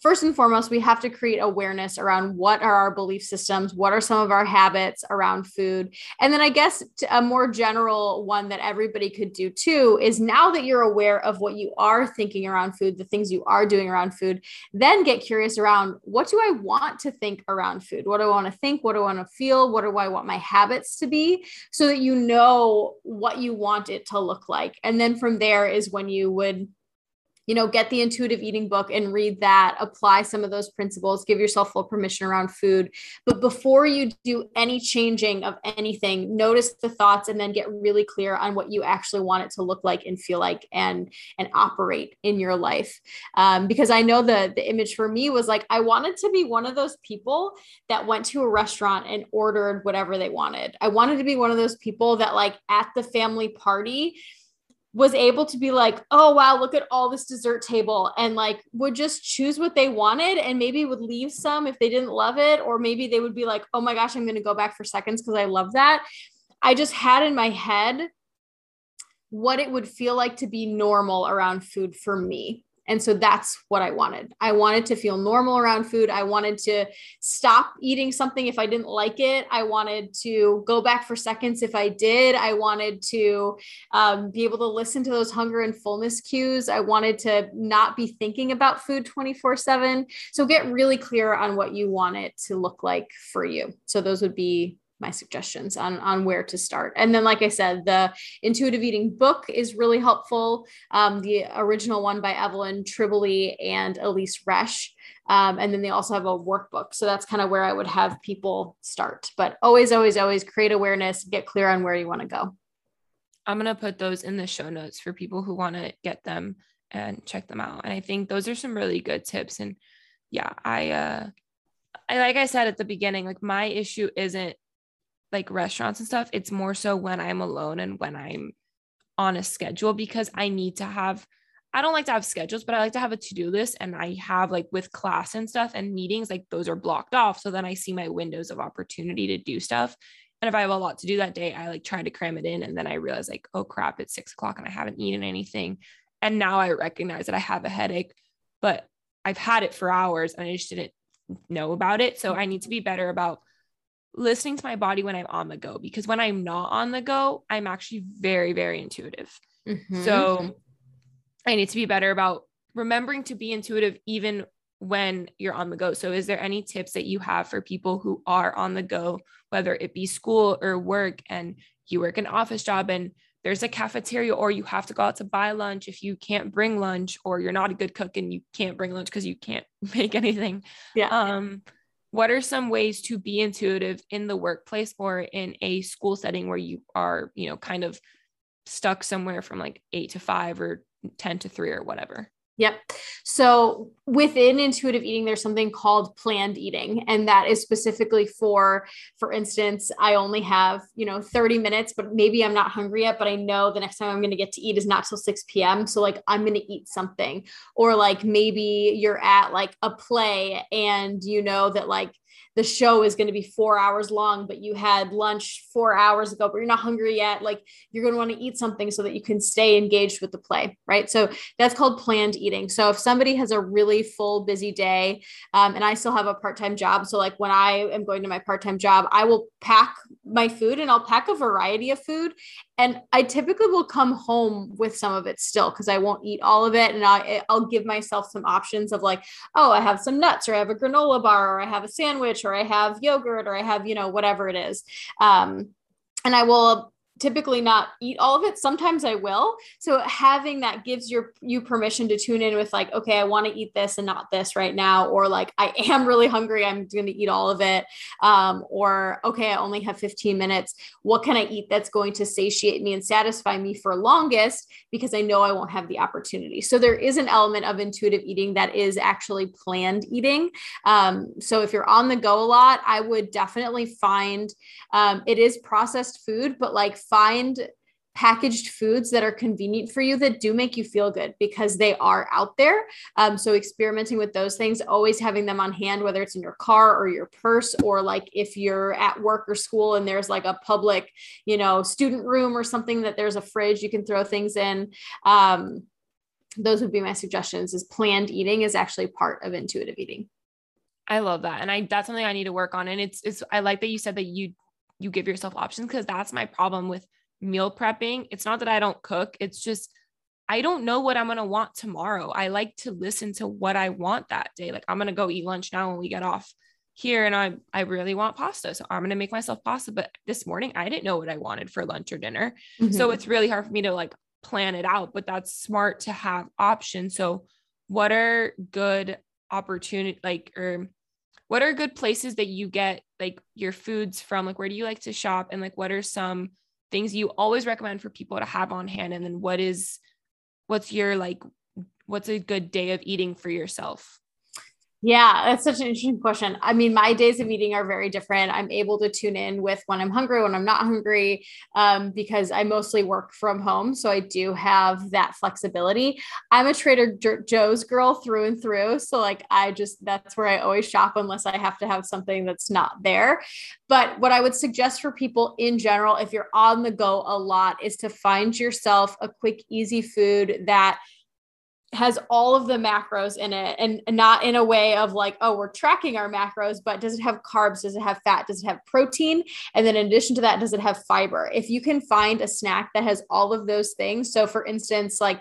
first and foremost, we have to create awareness around what are our belief systems, what are some of our habits around food. And then I guess a more general one that everybody could do too is, now that you're aware of what you are thinking around food, the things you are doing around food, then get curious around, what do I want to think around food? What do I want to think? What do I want to feel? What do I want my habits to be? So that you know what you want it to look like. And then from there is when you would, you know, get the intuitive eating book and read that, apply some of those principles, give yourself full permission around food. But before you do any changing of anything, notice the thoughts and then get really clear on what you actually want it to look like and feel like and operate in your life. Because I know the image for me was like, I wanted to be one of those people that went to a restaurant and ordered whatever they wanted. I wanted to be one of those people that, like, at the family party was able to be like, oh, wow, look at all this dessert table, and like would just choose what they wanted and maybe would leave some if they didn't love it. Or maybe they would be like, oh my gosh, I'm going to go back for seconds because I love that. I just had in my head what it would feel like to be normal around food for me. And so that's what I wanted. I wanted to feel normal around food. I wanted to stop eating something if I didn't like it. I wanted to go back for seconds if I did. I wanted to be able to listen to those hunger and fullness cues. I wanted to not be thinking about food 24/7. So get really clear on what you want it to look like for you. So those would be my suggestions on where to start. And then, like I said, the intuitive eating book is really helpful. The original one by Evelyn Triboli and Elise Resch. And then they also have a workbook. So that's kind of where I would have people start, but always, always, always create awareness, get clear on where you want to go. I'm going to put those in the show notes for people who want to get them and check them out. And I think those are some really good tips. And yeah, I, like I said at the beginning, like my issue isn't like restaurants and stuff. It's more so when I'm alone and when I'm on a schedule, because I don't like to have schedules, but I like to have a to-do list. And I have, like, with class and stuff and meetings, like those are blocked off. So then I see my windows of opportunity to do stuff. And if I have a lot to do that day, I like try to cram it in. And then I realize, like, oh crap, it's 6:00 and I haven't eaten anything. And now I recognize that I have a headache, but I've had it for hours and I just didn't know about it. So I need to be better about listening to my body when I'm on the go, because when I'm not on the go, I'm actually very, very intuitive. Mm-hmm. So I need to be better about remembering to be intuitive even when you're on the go. So is there any tips that you have for people who are on the go, whether it be school or work, and you work an office job and there's a cafeteria, or you have to go out to buy lunch if you can't bring lunch, or you're not a good cook and you can't bring lunch because you can't make anything. Yeah. What are some ways to be intuitive in the workplace or in a school setting where you are, you know, kind of stuck somewhere from like 8 to 5 or 10 to 3 or whatever? Yep. So within intuitive eating, there's something called planned eating. And that is specifically for instance, I only have, 30 minutes, but maybe I'm not hungry yet, but I know the next time I'm going to get to eat is not till 6 PM. So like, I'm going to eat something. Or like, maybe you're at like a play and you know that like the show is going to be 4 hours long, but you had lunch 4 hours ago, but you're not hungry yet. Like, you're going to want to eat something so that you can stay engaged with the play. Right. So that's called planned eating. So if somebody has a really full, busy day, and I still have a part-time job. So like when I am going to my part-time job, I will pack my food, and I'll pack a variety of food. And I typically will come home with some of it still, because I won't eat all of it. And I'll give myself some options of like, oh, I have some nuts, or I have a granola bar, or I have a sandwich, or I have yogurt, or I have, you know, whatever it is. And I will typically not eat all of it. Sometimes I will. So having that gives you permission to tune in with like, okay, I want to eat this and not this right now. Or like, I am really hungry, I'm going to eat all of it. Or okay, I only have 15 minutes. What can I eat that's going to satiate me and satisfy me for longest, because I know I won't have the opportunity. So there is an element of intuitive eating that is actually planned eating. So if you're on the go a lot, I would definitely find, it is processed food, but like find packaged foods that are convenient for you that do make you feel good, because they are out there. So experimenting with those things, always having them on hand, whether it's in your car or your purse, or like if you're at work or school and there's like a public, you know, student room or something that there's a fridge, you can throw things in. Those would be my suggestions, is planned eating is actually part of intuitive eating. I love that. And that's something I need to work on. And it's, I like that you said that you give yourself options, because that's my problem with meal prepping. It's not that I don't cook. It's just, I don't know what I'm going to want tomorrow. I like to listen to what I want that day. Like, I'm going to go eat lunch now when we get off here, and I really want pasta. So I'm going to make myself pasta. But this morning I didn't know what I wanted for lunch or dinner. Mm-hmm. So it's really hard for me to like plan it out, but that's smart to have options. So what are good opportunity, like, or what are good places that you get like your foods from? Like, where do you like to shop? And like, what are some things you always recommend for people to have on hand? And then what's a good day of eating for yourself? Yeah, that's such an interesting question. I mean, my days of eating are very different. I'm able to tune in with when I'm hungry, when I'm not hungry, because I mostly work from home. So I do have that flexibility. I'm a Trader Joe's girl through and through. So like, that's where I always shop, unless I have to have something that's not there. But what I would suggest for people in general, if you're on the go a lot, is to find yourself a quick, easy food that has all of the macros in it, and not in a way of like, oh, we're tracking our macros, but does it have carbs? Does it have fat? Does it have protein? And then in addition to that, does it have fiber? If you can find a snack that has all of those things. So for instance, like,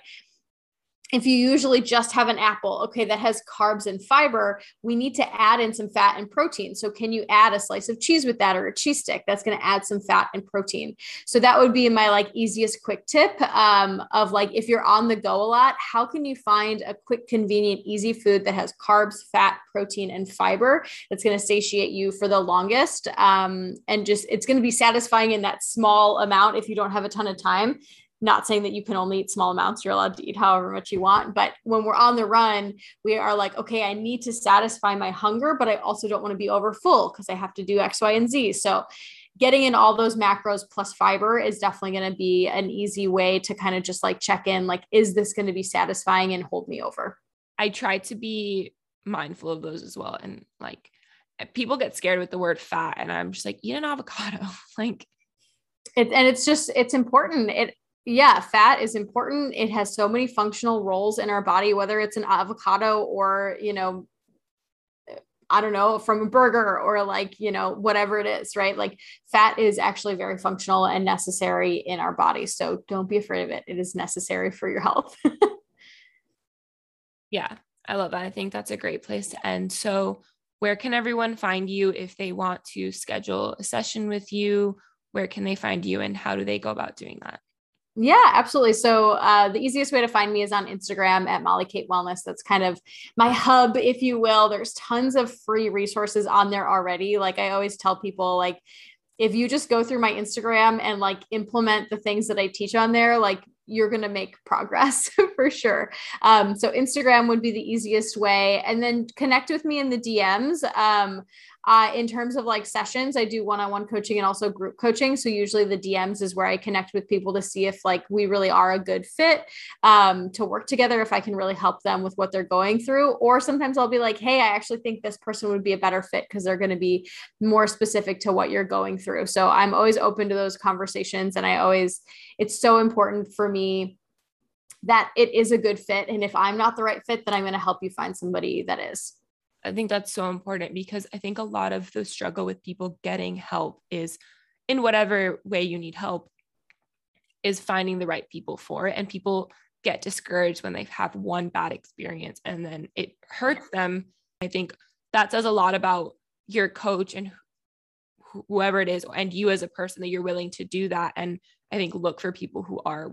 if you usually just have an apple, okay, that has carbs and fiber, we need to add in some fat and protein. So can you add a slice of cheese with that, or a cheese stick? That's going to add some fat and protein. So that would be my like easiest quick tip, of like, if you're on the go a lot, how can you find a quick, convenient, easy food that has carbs, fat, protein, and fiber that's going to satiate you for the longest? And just, it's going to be satisfying in that small amount if you don't have a ton of time. Not saying that you can only eat small amounts, you're allowed to eat however much you want. But when we're on the run, we are like, okay, I need to satisfy my hunger, but I also don't want to be over full because I have to do X, Y, and Z. So getting in all those macros plus fiber is definitely going to be an easy way to kind of just like check in, like, is this going to be satisfying and hold me over? I try to be mindful of those as well. And like, people get scared with the word fat, and I'm just like, eat an avocado. Like, it's important. Yeah, fat is important. It has so many functional roles in our body, whether it's an avocado or, you know, I don't know, from a burger or like, you know, whatever it is, right? Like, fat is actually very functional and necessary in our body. So don't be afraid of it. It is necessary for your health. Yeah, I love that. I think that's a great place to end. So where can everyone find you if they want to schedule a session with you? Where can they find you, and how do they go about doing that? Yeah, absolutely. So the easiest way to find me is on Instagram at Molly Kate Wellness. That's kind of my hub, if you will. There's tons of free resources on there already. Like, I always tell people, like, if you just go through my Instagram and like implement the things that I teach on there, like, you're going to make progress for sure. So Instagram would be the easiest way, and then connect with me in the DMs. In terms of like sessions, I do one-on-one coaching and also group coaching. So usually the DMs is where I connect with people to see if like we really are a good fit, to work together, if I can really help them with what they're going through. Or sometimes I'll be like, hey, I actually think this person would be a better fit because they're going to be more specific to what you're going through. So I'm always open to those conversations. And it's so important for me that it is a good fit. And if I'm not the right fit, then I'm going to help you find somebody that is. I think that's so important, because I think a lot of the struggle with people getting help is, in whatever way you need help, is finding the right people for it. And people get discouraged when they have one bad experience and then it hurts them. I think that says a lot about your coach and whoever it is, and you as a person, that you're willing to do that. And I think look for people who are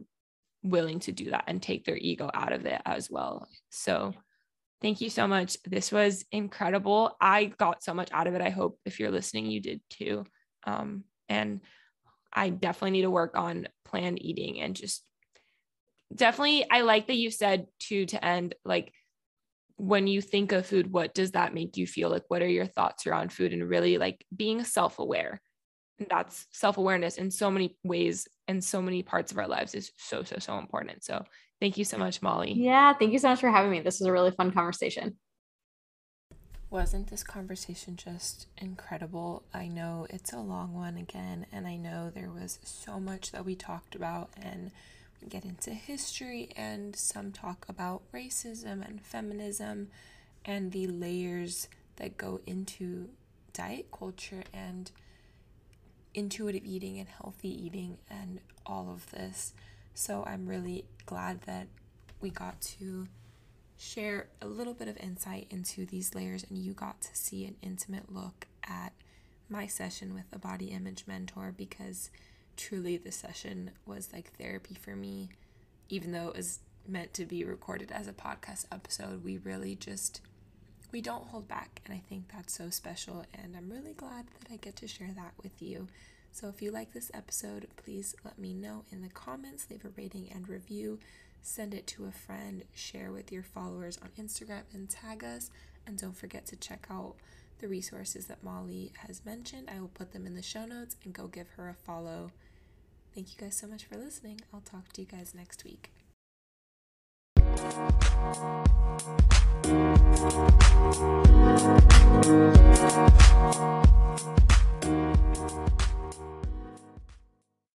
willing to do that and take their ego out of it as well. So thank you so much. This was incredible. I got so much out of it. I hope if you're listening, you did too. And I definitely need to work on planned eating, and just definitely, I like that you said too, to end, like, when you think of food, what does that make you feel? Like, what are your thoughts around food? And really like being self-aware. And that's self-awareness in so many ways and so many parts of our lives is so, so, so important. So thank you so much, Molly. Yeah, thank you so much for having me. This was a really fun conversation. Wasn't this conversation just incredible? I know it's a long one again, and I know there was so much that we talked about, and we get into history and some talk about racism and feminism and the layers that go into diet culture and intuitive eating and healthy eating and all of this. So I'm really glad that we got to share a little bit of insight into these layers, and you got to see an intimate look at my session with a body image mentor, because truly this session was like therapy for me. Even though it was meant to be recorded as a podcast episode, we don't hold back, and I think that's so special, and I'm really glad that I get to share that with you. So if you like this episode, please let me know in the comments, leave a rating and review, send it to a friend, share with your followers on Instagram, and tag us. And don't forget to check out the resources that Molly has mentioned. I will put them in the show notes, and go give her a follow. Thank you guys so much for listening. I'll talk to you guys next week.